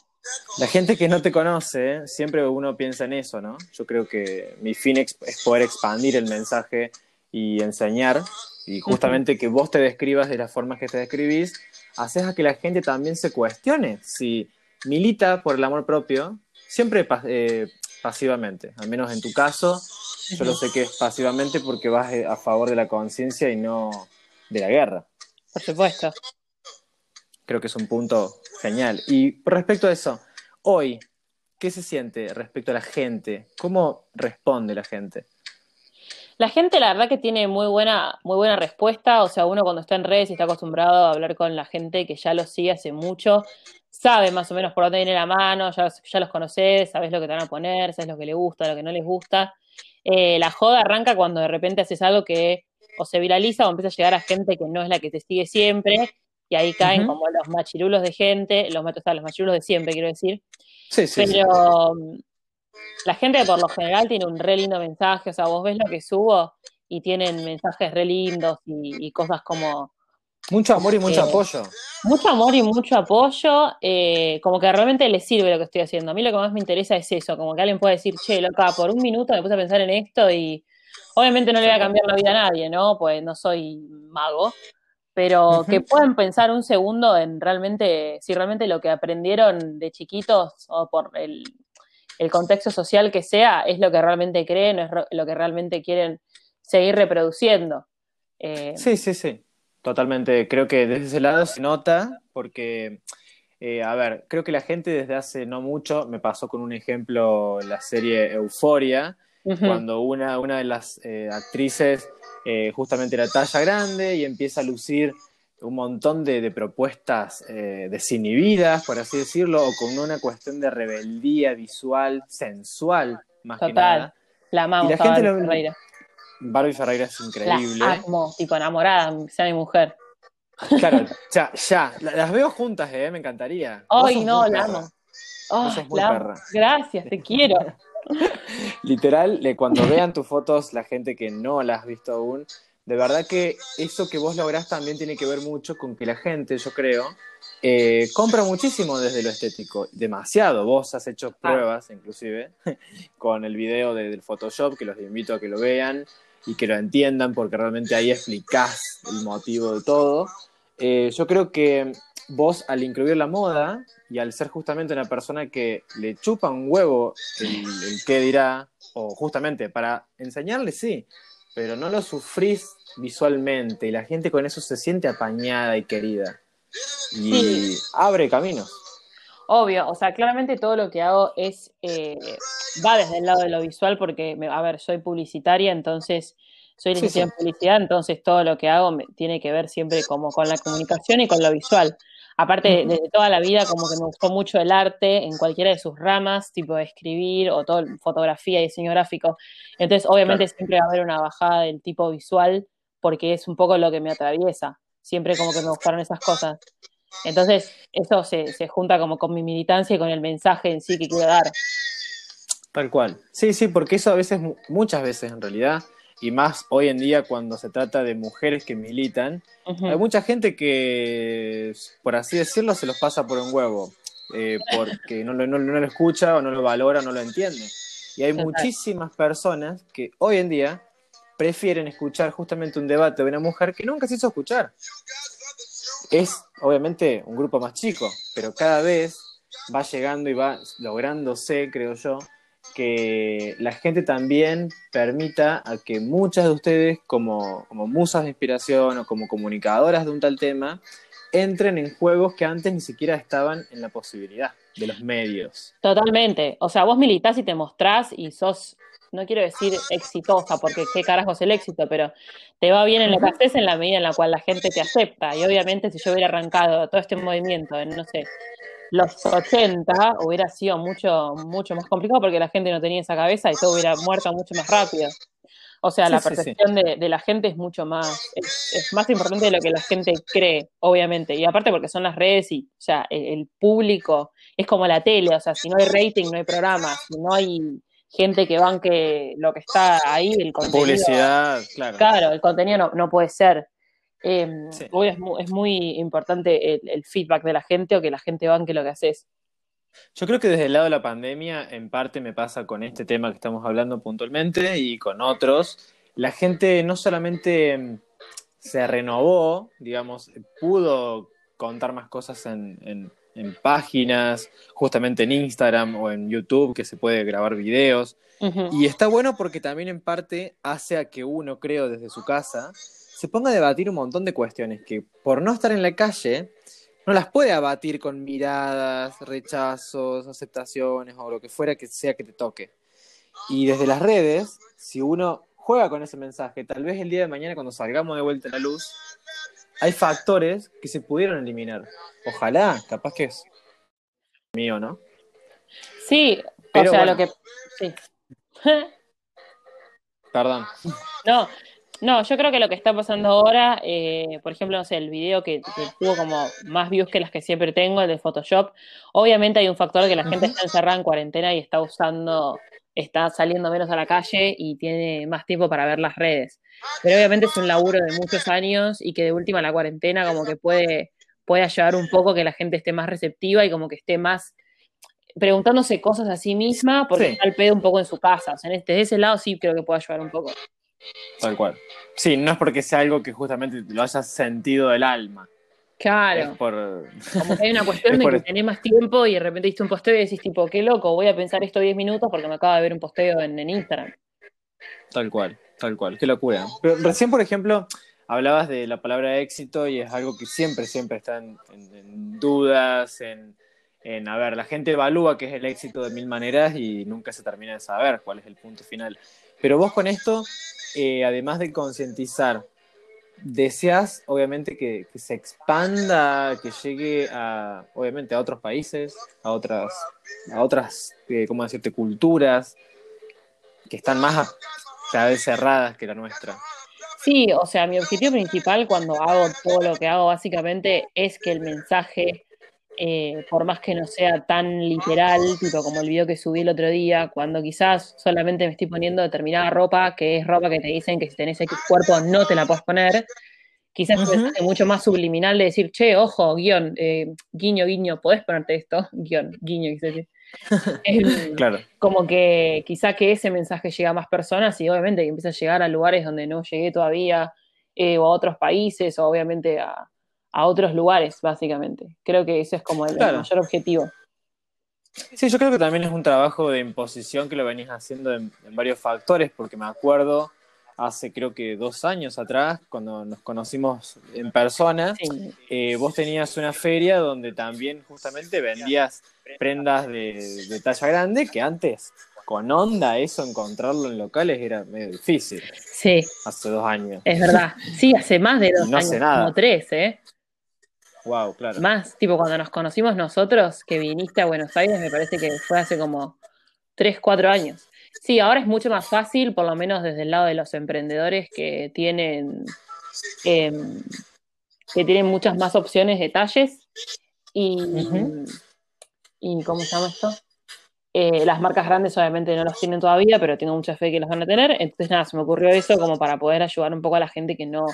La gente que no te conoce, siempre uno piensa en eso, ¿no? Yo creo que mi fin es poder expandir el mensaje y enseñar. Y justamente que vos te describas de las formas que te describís, haces a que la gente también se cuestione. Si milita por el amor propio, siempre pasivamente, al menos en tu caso, yo lo sé que es pasivamente porque vas a favor de la conciencia y no de la guerra. Por supuesto. Creo que es un punto genial. Y respecto a eso, hoy, ¿qué se siente respecto a la gente? ¿Cómo responde la gente? La gente, la verdad que tiene muy buena respuesta. O sea, uno cuando está en redes y está acostumbrado a hablar con la gente que ya los sigue hace mucho, sabe más o menos por dónde viene la mano, ya los conocés, sabés lo que te van a poner, sabés lo que les gusta, lo que no les gusta. La joda arranca cuando de repente haces algo que o se viraliza o empieza a llegar a gente que no es la que te sigue siempre, y ahí caen como los machirulos de gente, los machirulos de siempre, quiero decir. Sí. Pero... sí. La gente por lo general tiene un re lindo mensaje, o sea, vos ves lo que subo y tienen mensajes re lindos y cosas como... Mucho amor y mucho apoyo. Mucho amor y mucho apoyo, como que realmente les sirve lo que estoy haciendo. A mí lo que más me interesa es eso, como que alguien puede decir, che, loca, por un minuto me puse a pensar en esto y obviamente no le voy a cambiar la vida a nadie, ¿no? Pues no soy mago, pero que puedan pensar un segundo en realmente, si realmente lo que aprendieron de chiquitos o por el contexto social que sea, es lo que realmente creen, es lo que realmente quieren seguir reproduciendo. Sí, totalmente. Creo que desde ese lado se nota porque, creo que la gente desde hace no mucho, me pasó con un ejemplo la serie Euphoria, cuando una de las actrices justamente era talla grande y empieza a lucir un montón de propuestas desinhibidas, por así decirlo, o con una cuestión de rebeldía visual, sensual, más total, que nada. La amamos, y la gente Barbie Ferreira. Barbie Ferreira es increíble. La amo, tipo enamorada, sea mi mujer. Claro, ya. Las veo juntas, me encantaría. Ay, no, la amo. Vos sos muy perra. Gracias, te quiero. Literal, cuando vean tus fotos, la gente que no las has visto aún, de verdad que eso que vos lográs también tiene que ver mucho con que la gente, yo creo, compra muchísimo desde lo estético, demasiado. Vos has hecho pruebas, inclusive, con el video del Photoshop, que los invito a que lo vean y que lo entiendan, porque realmente ahí explicás el motivo de todo. Yo creo que vos, al incluir la moda y al ser justamente una persona que le chupa un huevo el qué dirá, o justamente para enseñarle, sí, pero no lo sufrís visualmente, y la gente con eso se siente apañada y querida. Y abre caminos. Obvio, o sea, claramente todo lo que hago va desde el lado de lo visual, porque, soy publicitaria, entonces soy licenciada en publicidad, entonces todo lo que hago tiene que ver siempre como con la comunicación y con lo visual. Aparte, desde toda la vida como que me gustó mucho el arte en cualquiera de sus ramas, tipo escribir o todo, fotografía, diseño gráfico. Entonces, obviamente, siempre va a haber una bajada del tipo visual, porque es un poco lo que me atraviesa. Siempre como que me gustaron esas cosas. Entonces, eso se junta como con mi militancia y con el mensaje en sí que quiero dar. Tal cual. Sí, porque eso a veces, muchas veces en realidad, y más hoy en día cuando se trata de mujeres que militan, hay mucha gente que, por así decirlo, se los pasa por un huevo, porque no lo escucha, o no lo valora, o no lo entiende. Y hay muchísimas personas que hoy en día prefieren escuchar justamente un debate de una mujer que nunca se hizo escuchar. Es, obviamente, un grupo más chico, pero cada vez va llegando y va lográndose, creo yo, que la gente también permita a que muchas de ustedes, como musas de inspiración o como comunicadoras de un tal tema, entren en juegos que antes ni siquiera estaban en la posibilidad de los medios. Totalmente. O sea, vos militás y te mostrás y sos, no quiero decir exitosa, porque qué carajo es el éxito, pero te va bien en lo que haces en la medida en la cual la gente te acepta. Y obviamente si yo hubiera arrancado todo este movimiento en, no sé, los 80, hubiera sido mucho más complicado, porque la gente no tenía esa cabeza y todo hubiera muerto mucho más rápido. O sea, la percepción de la gente es mucho más, es más importante de lo que la gente cree, obviamente. Y aparte porque son las redes y, o sea, el público es como la tele, o sea, si no hay rating, no hay programa, si no hay gente que banque lo que está ahí, el contenido. Publicidad, claro. Claro, el contenido no puede ser. Hoy es muy importante el feedback de la gente, o que la gente banque lo que haces. Yo creo que desde el lado de la pandemia, en parte me pasa con este tema que estamos hablando puntualmente y con otros, la gente no solamente se renovó, digamos, pudo contar más cosas en páginas, justamente en Instagram o en YouTube, que se puede grabar videos, y está bueno porque también en parte hace a que uno, creo, desde su casa, se ponga a debatir un montón de cuestiones que por no estar en la calle no las puede abatir con miradas, rechazos, aceptaciones o lo que fuera que sea que te toque. Y desde las redes, si uno juega con ese mensaje, tal vez el día de mañana cuando salgamos de vuelta a la luz, hay factores que se pudieron eliminar. Ojalá, capaz que es mío, ¿no? Sí, pero o sea, bueno, lo que... Sí. Perdón. No, yo creo que lo que está pasando ahora, por ejemplo, no sé, el video que tuvo como más views que las que siempre tengo, el de Photoshop, obviamente hay un factor que la gente está encerrada en cuarentena y está saliendo menos a la calle y tiene más tiempo para ver las redes. Pero obviamente es un laburo de muchos años y que de última la cuarentena como que puede ayudar un poco que la gente esté más receptiva y como que esté más preguntándose cosas a sí misma, porque está al pedo un poco en su casa. O sea, desde ese lado sí creo que puede ayudar un poco. Tal cual. Sí, no es porque sea algo que justamente lo hayas sentido del alma. Claro. Como que hay una cuestión de que tenés más tiempo y de repente viste un posteo y decís tipo, qué loco, voy a pensar esto 10 minutos porque me acaba de ver un posteo en Instagram. Tal cual. Qué locura. Pero recién, por ejemplo, hablabas de la palabra éxito y es algo que siempre está en dudas, a ver, la gente evalúa qué es el éxito de mil maneras y nunca se termina de saber cuál es el punto final. Pero vos con esto, además de concientizar deseas obviamente que se expanda, que llegue a, obviamente, a otros países, a otras ¿cómo decirte?, culturas que están más cada vez cerradas que la nuestra. Sí, o sea, mi objetivo principal cuando hago todo lo que hago básicamente es que el mensaje, por más que no sea tan literal, tipo como el video que subí el otro día, cuando quizás solamente me estoy poniendo determinada ropa, que es ropa que te dicen que si tenés X cuerpo no te la podés poner, quizás un mensaje mucho más subliminal de decir, che, ojo, guión, guiño, guiño, podés ponerte esto, guión, guiño, quizás sí. Claro. Como que quizá que ese mensaje llega a más personas y obviamente que empieza a llegar a lugares donde no llegué todavía, o a otros países, o obviamente a otros lugares, básicamente. Creo que eso es como el mayor objetivo. Sí, yo creo que también es un trabajo de imposición que lo venís haciendo en varios factores, porque me acuerdo hace creo que 2 años atrás, cuando nos conocimos en persona, sí. Vos tenías una feria donde también justamente vendías prendas de talla grande, que antes, con onda, eso, encontrarlo en locales era medio difícil. Sí. Hace 2 años. Es verdad. Sí, hace más de 2 años, como 3, ¿eh? Wow, claro. Más, tipo cuando nos conocimos nosotros, que viniste a Buenos Aires, me parece que fue hace como 3-4 años. Sí, ahora es mucho más fácil, por lo menos desde el lado de los emprendedores que tienen muchas más opciones de talles y ¿cómo se llama esto? Las marcas grandes obviamente no los tienen todavía, pero tengo mucha fe que los van a tener. Entonces nada, se me ocurrió eso como para poder ayudar un poco a la gente que no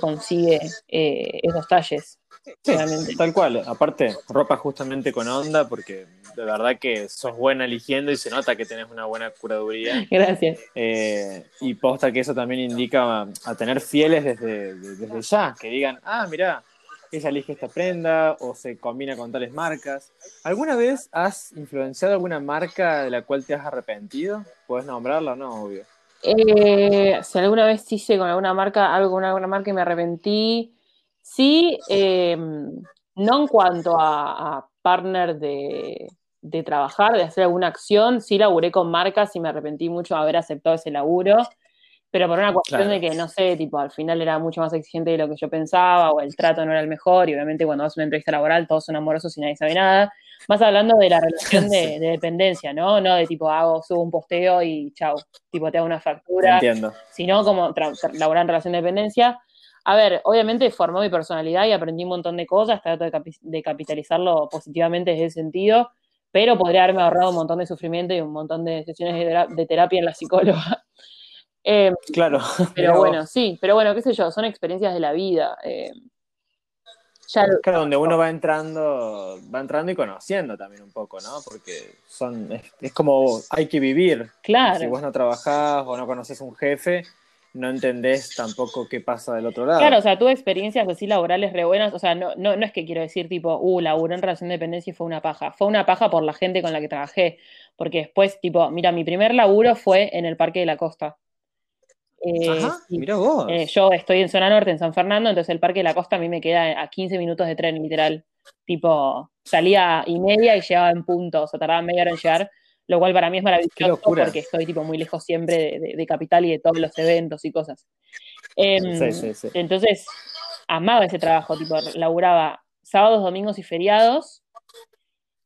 consigue esos talles. Sí, tal cual. Aparte, ropa justamente con onda, porque de verdad que sos buena eligiendo y se nota que tenés una buena curaduría. Gracias. Y posta que eso también indica a tener fieles desde ya, que digan, ah, mirá, ella elige esta prenda o se combina con tales marcas. ¿Alguna vez has influenciado alguna marca de la cual te has arrepentido? ¿Podés nombrarla o no? Obvio. Si alguna vez hice con alguna marca algo con alguna marca y me arrepentí. Sí, no en cuanto a partner de trabajar, de hacer alguna acción. Sí laburé con marcas y me arrepentí mucho de haber aceptado ese laburo, pero por una cuestión de que, no sé, tipo al final era mucho más exigente de lo que yo pensaba, o el trato no era el mejor, y obviamente cuando vas a una entrevista laboral todos son amorosos y nadie sabe nada. Más hablando de la relación de dependencia, ¿no? No de tipo subo un posteo y chau, tipo te hago una factura. Entiendo. Sino como laburar en relación de dependencia. A ver, obviamente formó mi personalidad y aprendí un montón de cosas, trato de capitalizarlo positivamente en ese sentido, pero podría haberme ahorrado un montón de sufrimiento y un montón de sesiones de terapia en la psicóloga. Claro. Pero bueno, sí, pero bueno, qué sé yo, son experiencias de la vida. Claro, donde uno va entrando y conociendo también un poco, ¿no? Porque es como hay que vivir. Claro. Si vos no trabajás o no conocés un jefe, no entendés tampoco qué pasa del otro lado. Claro, o sea, tuve experiencias así laborales re buenas. O sea, no es que quiero decir tipo, laburé en relación de dependencia y fue una paja. Fue una paja por la gente con la que trabajé. Porque después, tipo, mira, mi primer laburo fue en el Parque de la Costa. Ajá, mirá vos. Yo estoy en zona norte, en San Fernando, entonces el Parque de la Costa a mí me queda a 15 minutos de tren, literal. Tipo, salía y media y llegaba en punto, o sea, tardaba media hora en llegar. Lo cual para mí es maravilloso porque estoy tipo muy lejos siempre de Capital y de todos los eventos y cosas. Sí. Entonces, amaba ese trabajo, tipo, laburaba sábados, domingos y feriados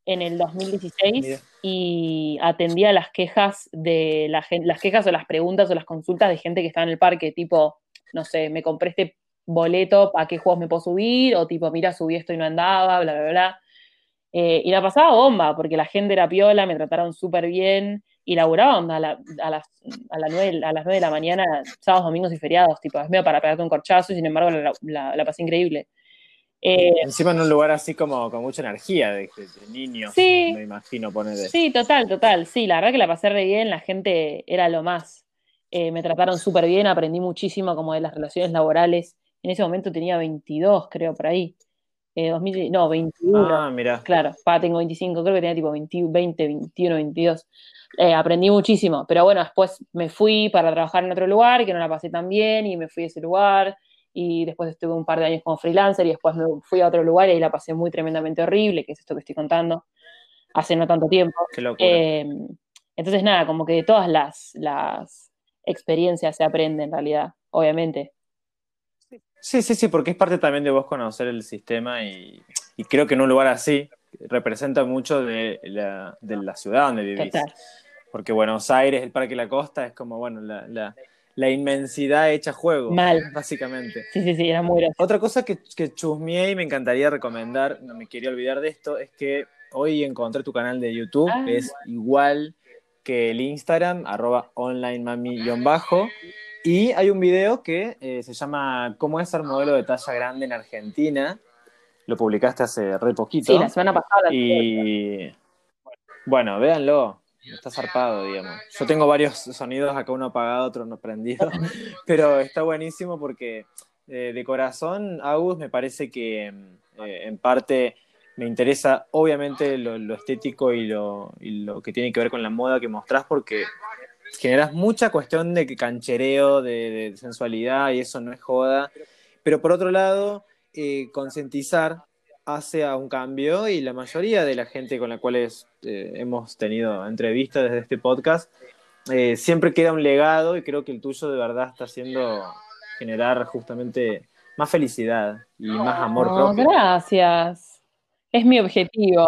en el 2016. Mira. Y atendía las quejas de la gente, las quejas o las preguntas o las consultas de gente que estaba en el parque, tipo, no sé, me compré este boleto, ¿a qué juegos me puedo subir? O tipo, mira, subí esto y no andaba, bla, bla, bla. Y la pasaba bomba, porque la gente era piola, me trataron súper bien, y laburaba a las 9 de la mañana, sábados, domingos y feriados, tipo, es medio para pegarte un corchazo, y sin embargo la pasé increíble. Encima en un lugar así como con mucha energía de niños, sí, me imagino poner. Sí, total, sí, la verdad que la pasé re bien, la gente era lo más. Me trataron súper bien, aprendí muchísimo como de las relaciones laborales. En ese momento tenía 22, creo, por ahí. 21. Ah, mirá. Claro, tengo 25, creo que tenía tipo 20, 21, 22. Aprendí muchísimo, pero bueno, después me fui para trabajar en otro lugar, que no la pasé tan bien, y me fui a ese lugar, y después estuve un par de años como freelancer, y después me fui a otro lugar, y ahí la pasé muy tremendamente horrible, que es esto que estoy contando, hace no tanto tiempo. Qué locura. Entonces nada, como que de todas las experiencias se aprende en realidad, obviamente. Sí, porque es parte también de vos conocer el sistema y creo que en un lugar así representa mucho de la ciudad donde vivís. Total. Porque Buenos Aires, el Parque de la Costa, es como, bueno, la inmensidad hecha juego. Mal. Básicamente. Sí, era muy gracioso. Otra cosa que chusmeé y me encantaría recomendar, no me quería olvidar de esto, es que hoy encontré tu canal de YouTube, que es igual que el Instagram, @onlinemami_. Y hay un video que se llama ¿Cómo es ser modelo de talla grande en Argentina? Lo publicaste hace re poquito. Sí, la semana pasada. Y bueno, véanlo. Está zarpado, digamos. Yo tengo varios sonidos, acá uno apagado, otro no prendido. Pero está buenísimo porque de corazón, Agus, me parece que en parte me interesa obviamente lo estético y lo que tiene que ver con la moda que mostrás, porque generas mucha cuestión de canchereo, de sensualidad, y eso no es joda. Pero por otro lado, concientizar hace a un cambio, y la mayoría de la gente con la cual hemos tenido entrevistas desde este podcast, siempre queda un legado, y creo que el tuyo de verdad está haciendo generar justamente más felicidad y más amor propio. Gracias. Es mi objetivo.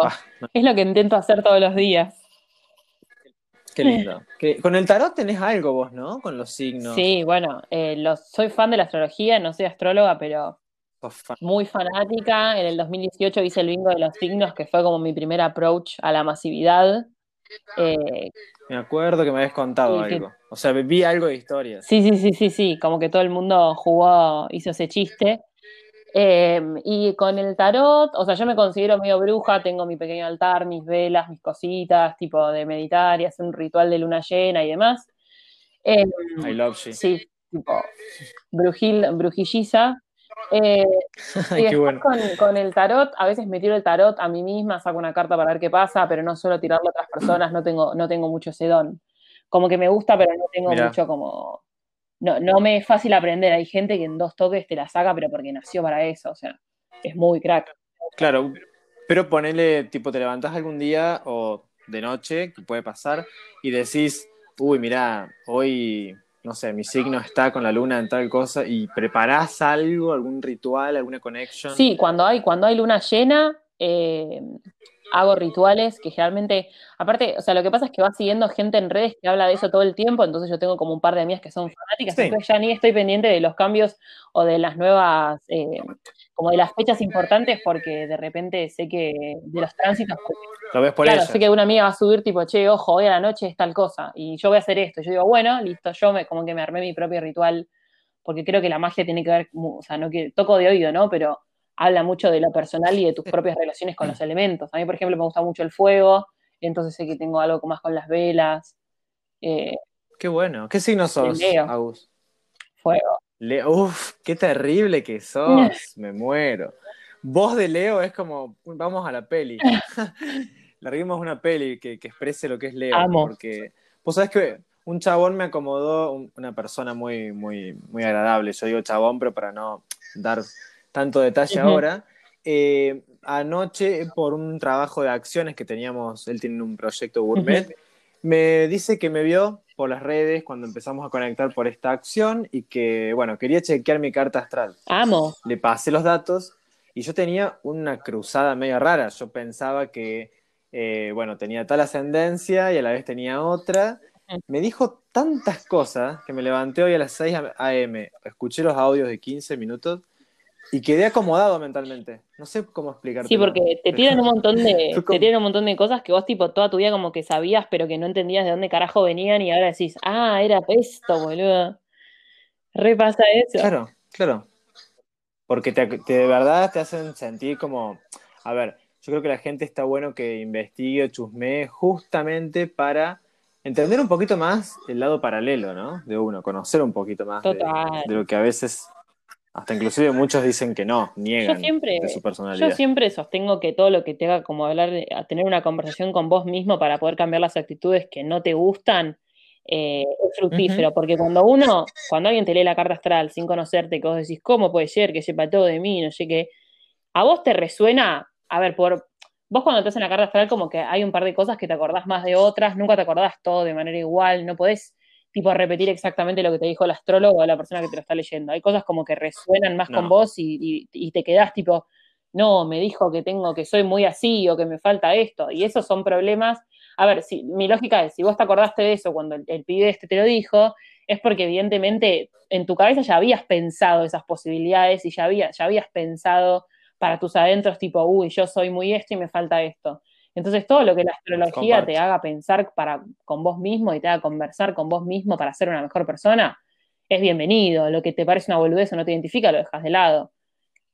Es lo que intento hacer todos los días. Qué lindo. Con el tarot tenés algo vos, ¿no? Con los signos. Sí, bueno, soy fan de la astrología, no soy astróloga, pero muy fanática. En el 2018 hice el bingo de los signos, que fue como mi primer approach a la masividad. Me acuerdo que me habías contado algo. O sea, vi algo de historias. Sí, como que todo el mundo hizo ese chiste. Y con el tarot, o sea, yo me considero medio bruja, tengo mi pequeño altar, mis velas, mis cositas, tipo de meditar y hacer un ritual de luna llena y demás. I love you. Sí, tipo brujilliza. Y después bueno. con el tarot, a veces me tiro el tarot a mí misma, saco una carta para ver qué pasa, pero no suelo tirarlo a otras personas, no tengo mucho ese don. Como que me gusta, pero no tengo mucho como... No me es fácil aprender. Hay gente que en 2 toques te la saca, pero porque nació para eso, o sea, es muy crack. Claro, pero ponele, tipo, te levantás algún día o de noche, que puede pasar, y decís, uy, mirá, hoy, no sé, mi signo está con la luna en tal cosa, y preparás algo, algún ritual, alguna conexión. Sí, cuando hay luna llena, hago rituales que generalmente, aparte, o sea, lo que pasa es que vas siguiendo gente en redes que habla de eso todo el tiempo, entonces yo tengo como un par de amigas que son fanáticas, sí. Entonces ya ni estoy pendiente de los cambios o de las nuevas, como de las fechas importantes, porque de repente sé que de los tránsitos, lo ves por claro, ella. Sé que una amiga va a subir tipo, che, ojo, hoy a la noche es tal cosa, y yo voy a hacer esto, y yo digo, bueno, listo, como que me armé mi propio ritual, porque creo que la magia tiene que ver, o sea, no que toco de oído, ¿no? Pero habla mucho de lo personal y de tus propias relaciones con los elementos. A mí, por ejemplo, me gusta mucho el fuego, entonces sé que tengo algo más con las velas. Qué bueno. ¿Qué signo sos, Leo, Agus? Fuego. Leo. Uf, qué terrible que sos. Me muero. Voz de Leo es como, vamos a la peli. Larguemos una peli que exprese lo que es Leo. Amo. Porque vos sabés que un chabón me acomodó, una persona muy, muy, muy agradable. Yo digo chabón, pero para no dar tanto detalle ahora, anoche por un trabajo de acciones que teníamos, él tiene un proyecto gourmet, me dice que me vio por las redes cuando empezamos a conectar por esta acción y que, bueno, quería chequear mi carta astral. Amo. Le pasé los datos y yo tenía una cruzada medio rara, yo pensaba que, bueno, tenía tal ascendencia y a la vez tenía otra. Me dijo tantas cosas que me levanté hoy a las 6 a.m., escuché los audios de 15 minutos y quedé acomodado mentalmente. No sé cómo explicarte. Sí, porque te tiran un montón de cosas que vos tipo toda tu vida como que sabías, pero que no entendías de dónde carajo venían, y ahora decís, era esto, boludo. Repasa eso. Claro. Porque de verdad te hacen sentir como... A ver, yo creo que la gente está bueno que investigue o chusmee justamente para entender un poquito más el lado paralelo, ¿no? De uno, conocer un poquito más de lo que a veces... Hasta inclusive muchos dicen que no, niegan de su personalidad. Yo siempre sostengo que todo lo que te haga como hablar, tener una conversación con vos mismo para poder cambiar las actitudes que no te gustan, es fructífero. Uh-huh. Porque cuando alguien te lee la carta astral sin conocerte, que vos decís, ¿cómo puede ser que sepa todo de mí? No sé qué. A vos te resuena, a ver, vos cuando te hacen la carta astral como que hay un par de cosas que te acordás más de otras, nunca te acordás todo de manera igual, no podés tipo repetir exactamente lo que te dijo el astrólogo o la persona que te lo está leyendo. Hay cosas como que resuenan más con vos y te quedás tipo, no, me dijo que tengo, que soy muy así o que me falta esto. Y esos son problemas. A ver, si, mi lógica es, si vos te acordaste de eso cuando el pibe este te lo dijo, es porque evidentemente en tu cabeza ya habías pensado esas posibilidades y ya habías pensado para tus adentros tipo, uy, yo soy muy esto y me falta esto. Entonces todo lo que la astrología te haga pensar con vos mismo y te haga conversar con vos mismo para ser una mejor persona, es bienvenido. Lo que te parece una boludez o no te identifica, lo dejas de lado.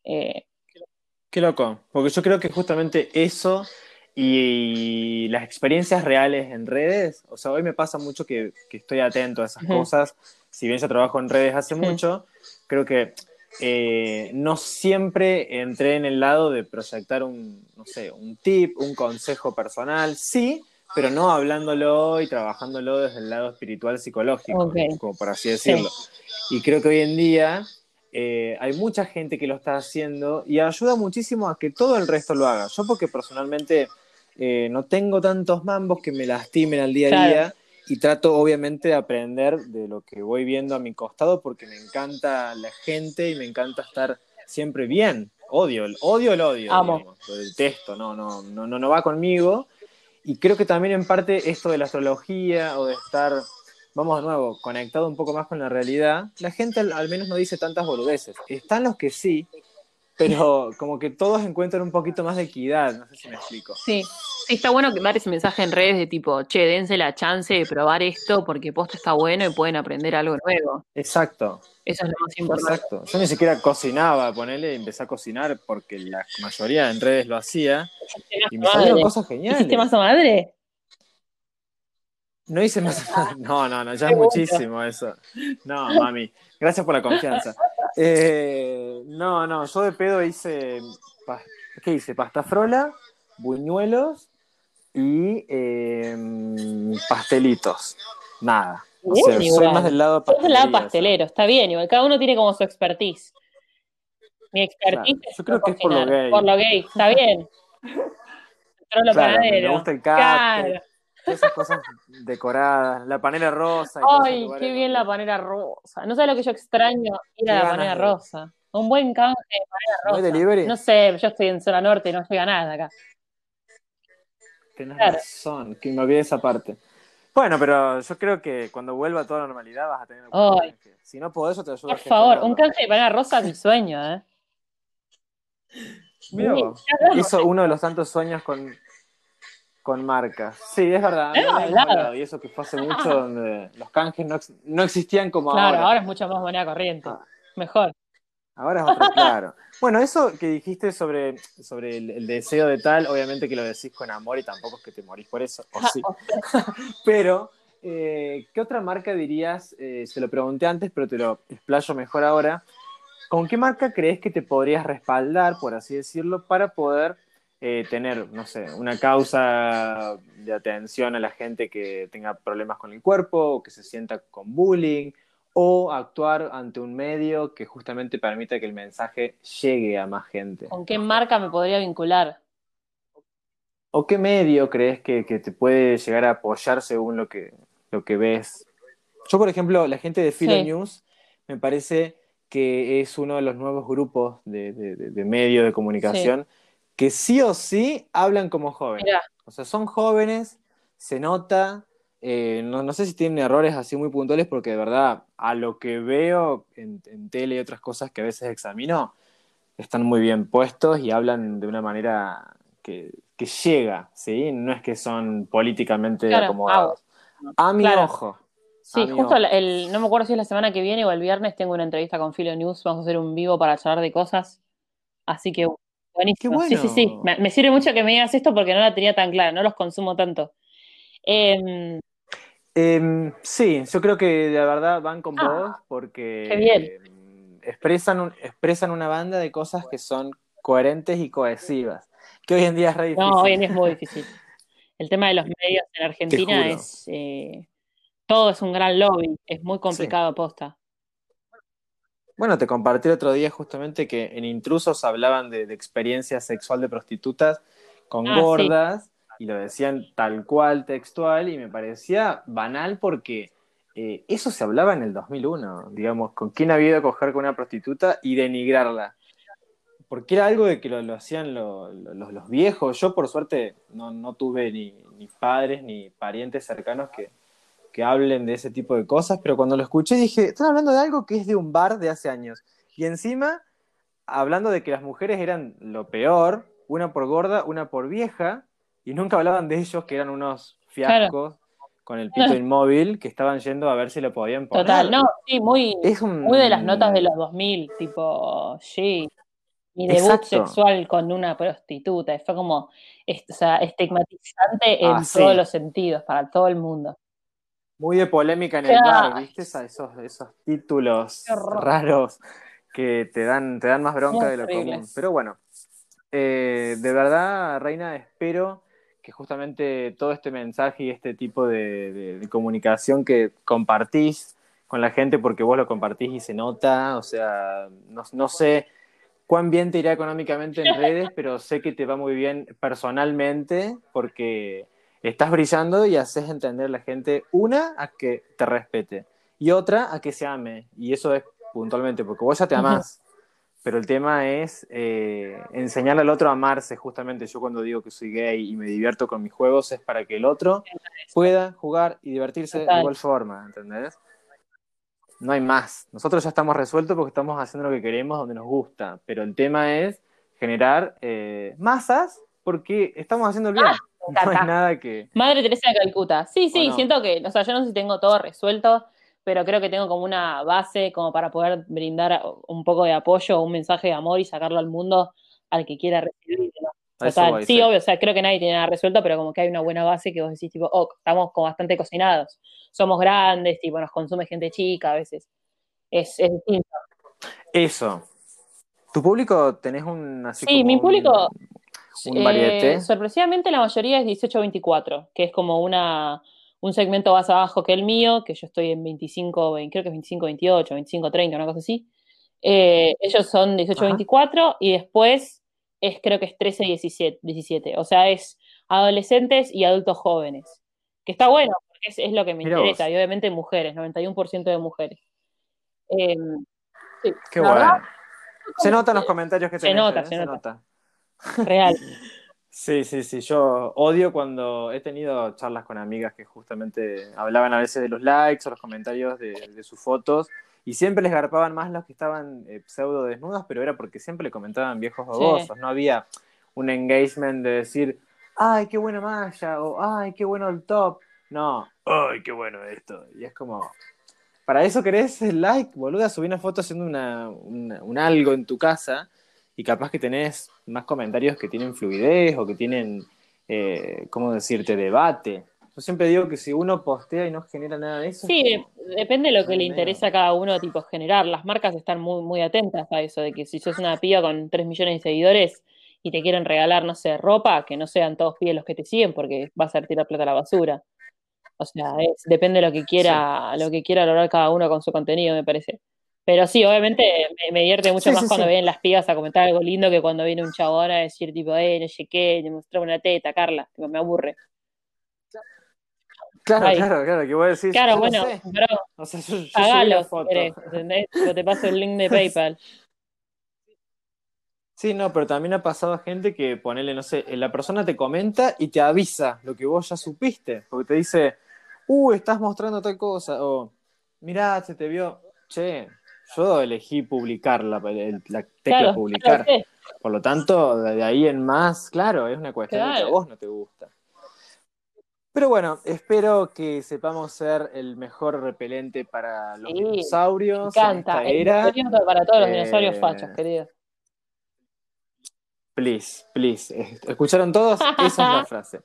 Qué loco, porque yo creo que justamente eso y las experiencias reales en redes, o sea, hoy me pasa mucho que estoy atento a esas cosas, si bien yo trabajo en redes hace mucho, creo que no siempre entré en el lado de proyectar un tip, un consejo personal, sí, pero no hablándolo y trabajándolo desde el lado espiritual psicológico, como por así decirlo. Sí. Y creo que hoy en día hay mucha gente que lo está haciendo y ayuda muchísimo a que todo el resto lo haga. Yo porque personalmente no tengo tantos mambos que me lastimen al día a día. Y trato, obviamente, de aprender de lo que voy viendo a mi costado porque me encanta la gente y me encanta estar siempre bien. Odio el odio, digamos, lo detesto, no va conmigo. Y creo que también, en parte, esto de la astrología o de estar, vamos de nuevo, conectado un poco más con la realidad, la gente al menos no dice tantas boludeces. Están los que sí, pero como que todos encuentran un poquito más de equidad, no sé si me explico. Sí, está bueno que dar ese mensaje en redes de tipo, che, dense la chance de probar esto porque posta está bueno y pueden aprender algo nuevo. Exacto. Eso es lo más importante. Exacto. Yo ni siquiera cocinaba, ponele, empecé a cocinar porque la mayoría en redes lo hacía y me salieron cosas geniales. ¿Hiciste masa madre? No hice masa madre, no, ya es muchísimo eso. No, mami, gracias por la confianza. No, yo de pedo hice, ¿qué hice? Pasta frola, buñuelos y pastelitos, nada. O sea, soy más del lado pastelero. Está bien, igual. Cada uno tiene como su expertise. Mi expertise es yo creo que cocinar, es por lo gay, está bien. Trolo panadero. Me gusta el café. Claro. Esas cosas decoradas, la panela rosa. Ay, qué bien la panela rosa. No sabes lo que yo extraño, ir a la panela rosa. Un buen canje de panela rosa. ¿No hay delivery? No sé, yo estoy en zona norte, no llega nada acá. Tenés razón, que me olvidé esa parte. Bueno, pero yo creo que cuando vuelva toda la normalidad vas a tener... Si no podés, yo te ayudo. Por favor, un canje de panela rosa es mi sueño, ¿eh? Mira, hizo uno de los tantos sueños con marcas. Sí, es verdad. No, y eso que fue hace mucho donde los canjes no existían como ahora. Claro, ahora es mucho más moneda corriente. Mejor. Ahora es otro, claro. Bueno, eso que dijiste sobre el deseo de tal, obviamente que lo decís con amor y tampoco es que te morís por eso, o sí. Pero, ¿qué otra marca dirías? Se lo pregunté antes, pero te lo explayo mejor ahora. ¿Con qué marca crees que te podrías respaldar, por así decirlo, para poder tener, no sé, una causa de atención a la gente que tenga problemas con el cuerpo o que se sienta con bullying o actuar ante un medio que justamente permita que el mensaje llegue a más gente? ¿Con qué marca me podría vincular? ¿O qué medio crees que te puede llegar a apoyar según lo que ves? Yo, por ejemplo, la gente de Filo News me parece que es uno de los nuevos grupos de medios de comunicación que sí o sí hablan como jóvenes. Mirá. O sea, son jóvenes, se nota, no sé si tienen errores así muy puntuales, porque de verdad, a lo que veo en tele y otras cosas que a veces examino, están muy bien puestos y hablan de una manera que llega, ¿sí? No es que son políticamente acomodados. A mi ojo. Sí, justo no me acuerdo si es la semana que viene o el viernes, tengo una entrevista con Filo News, vamos a hacer un vivo para charlar de cosas, así que... Buenísimo. Bueno. Sí. Me sirve mucho que me digas esto porque no la tenía tan clara, no los consumo tanto. Sí, yo creo que la verdad van con vos porque expresan una banda de cosas que son coherentes y cohesivas, que hoy en día es re difícil. No, hoy en día es muy difícil. El tema de los medios en Argentina es... todo es un gran lobby, es muy complicado, posta. Bueno, te compartí el otro día justamente que en Intrusos hablaban de experiencia sexual de prostitutas con gordas y lo decían tal cual, textual, y me parecía banal porque Eso se hablaba en el 2001, digamos, con quién había ido a coger con una prostituta y denigrarla. Porque era algo de que lo hacían los viejos. Yo, por suerte, no tuve ni padres ni parientes cercanos que hablen de ese tipo de cosas, pero cuando lo escuché dije, están hablando de algo que es de un bar de hace años. Y encima, hablando de que las mujeres eran lo peor, una por gorda, una por vieja, y nunca hablaban de ellos, que eran unos fiascos, claro, con el pito inmóvil, que estaban yendo a ver si lo podían poner. Total, no, sí, muy de las notas de los 2000, tipo, sí. Mi debut, exacto, sexual con una prostituta. Fue como, o sea, estigmatizante en todos los sentidos, para todo el mundo. Muy de polémica en el bar, ¿viste? Esos títulos raros que te dan más bronca de lo común. Pero bueno, de verdad, Reina, espero que justamente todo este mensaje y este tipo de comunicación que compartís con la gente, porque vos lo compartís y se nota, o sea, no sé cuán bien te irá económicamente en redes, pero sé que te va muy bien personalmente, porque estás brillando y haces entender a la gente, una, a que te respete, y otra, a que se ame, y eso es puntualmente, porque vos ya te amás, pero el tema es enseñarle al otro a amarse, justamente. Yo cuando digo que soy gay y me divierto con mis juegos, es para que el otro pueda jugar y divertirse, total, de igual forma, ¿entendés? No hay más. Nosotros ya estamos resueltos porque estamos haciendo lo que queremos, donde nos gusta. Pero el tema es generar masas, porque estamos haciendo el bien. No hay nada que... Madre Teresa de Calcuta. Sí, sí, no. Siento que... O sea, yo no sé si tengo todo resuelto, pero creo que tengo como una base como para poder brindar un poco de apoyo, un mensaje de amor y sacarlo al mundo al que quiera recibirlo. O sea, voy, sí, obvio, o sea, creo que nadie tiene nada resuelto, pero como que hay una buena base que vos decís, tipo, estamos como bastante cocinados. Somos grandes, tipo, nos consume gente chica a veces. Es distinto. Eso. ¿Tu público tenés un... Así sí, como mi público... Un variete. Sorpresivamente la mayoría es 18-24, que es como un segmento más abajo que el mío, que yo estoy en 25, creo que es 25-28, 25-30, una cosa así. Ellos son 18-24 y después... creo que es 13-17, o sea, es adolescentes y adultos jóvenes, que está bueno, porque es lo que me interesa, y obviamente mujeres, 91% de mujeres. Sí. Qué bueno. Verdad, se notan los comentarios que tenés. Se nota. Real. Sí, yo odio cuando he tenido charlas con amigas que justamente hablaban a veces de los likes o los comentarios de sus fotos, y siempre les garpaban más los que estaban pseudo desnudos, pero era porque siempre le comentaban viejos babosos. Sí. No había un engagement de decir, ¡ay, qué buena malla! O ¡ay, qué bueno el top! No, ¡ay, qué bueno esto! Y es como, ¿para eso querés el like? Boluda, subí una foto haciendo un algo en tu casa y capaz que tenés más comentarios que tienen fluidez o que tienen, ¿cómo decirte?, debate. Yo siempre digo que si uno postea y no genera nada de eso... Sí, como, depende de lo que le interesa a cada uno, tipo, generar. Las marcas están muy, muy atentas a eso, de que si sos una piba con 3 millones de seguidores y te quieren regalar, no sé, ropa, que no sean todos pibes los que te siguen, porque vas a tirar plata a la basura. O sea, depende de lo que quiera lograr cada uno con su contenido, me parece. Pero sí, obviamente me divierte mucho más cuando vienen las pibas a comentar algo lindo que cuando viene un chabón a decir, tipo, no sé qué, te mostró una teta, Carla, tipo, me aburre. Claro, que voy a decir. Claro, yo bueno, no sé, bro, o sea, yo pagalo si querés, ¿entendés? Yo te paso el link de PayPal. Sí, no, pero también ha pasado a gente que, ponele, no sé, la persona te comenta y te avisa lo que vos ya supiste, porque te dice, estás mostrando tal cosa, o mirá, se te vio, che, yo elegí publicar la tecla publicar, claro, por lo tanto, de ahí en más, claro, es una cuestión de que a vos no te gusta. Pero bueno, espero que sepamos ser el mejor repelente para los dinosaurios. Me encanta, en esta era, para todos los dinosaurios fachos, queridos. Please. ¿Escucharon todos? Esa es la frase.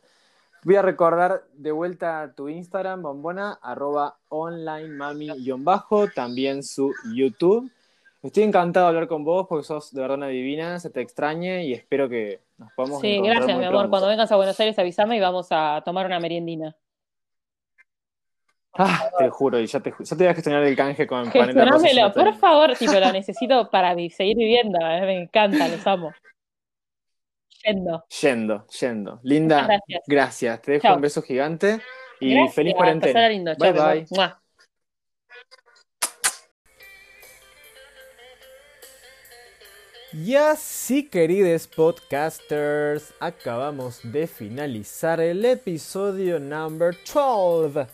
Voy a recordar de vuelta tu Instagram, bombona, @onlinemami_, también su YouTube. Estoy encantado de hablar con vos porque sos de verdad una divina, se te extrañe y espero que nos podamos encontrar. Sí, gracias, mi amor. Pronto. Cuando vengas a Buenos Aires avísame y vamos a tomar una meriendina. Te juro, y ya te voy a gestionar el canje con Panela Rosa. Gestionámelo, por favor, tipo, lo necesito para seguir viviendo, me encanta, los amo. Yendo. Linda, gracias. Te dejo un beso gigante y gracias, feliz cuarentena. Lindo. Bye. Y así, queridos podcasters, acabamos de finalizar el episodio number 12.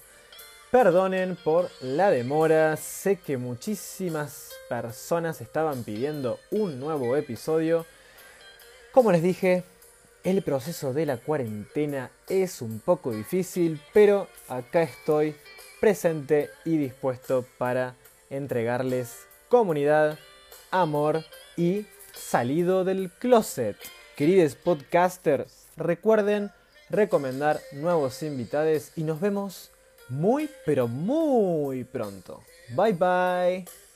Perdonen por la demora, sé que muchísimas personas estaban pidiendo un nuevo episodio. Como les dije, el proceso de la cuarentena es un poco difícil, pero acá estoy presente y dispuesto para entregarles comunidad, amor y salido del closet. Queridos podcasters, recuerden recomendar nuevos invitados y nos vemos muy pero muy pronto. Bye bye.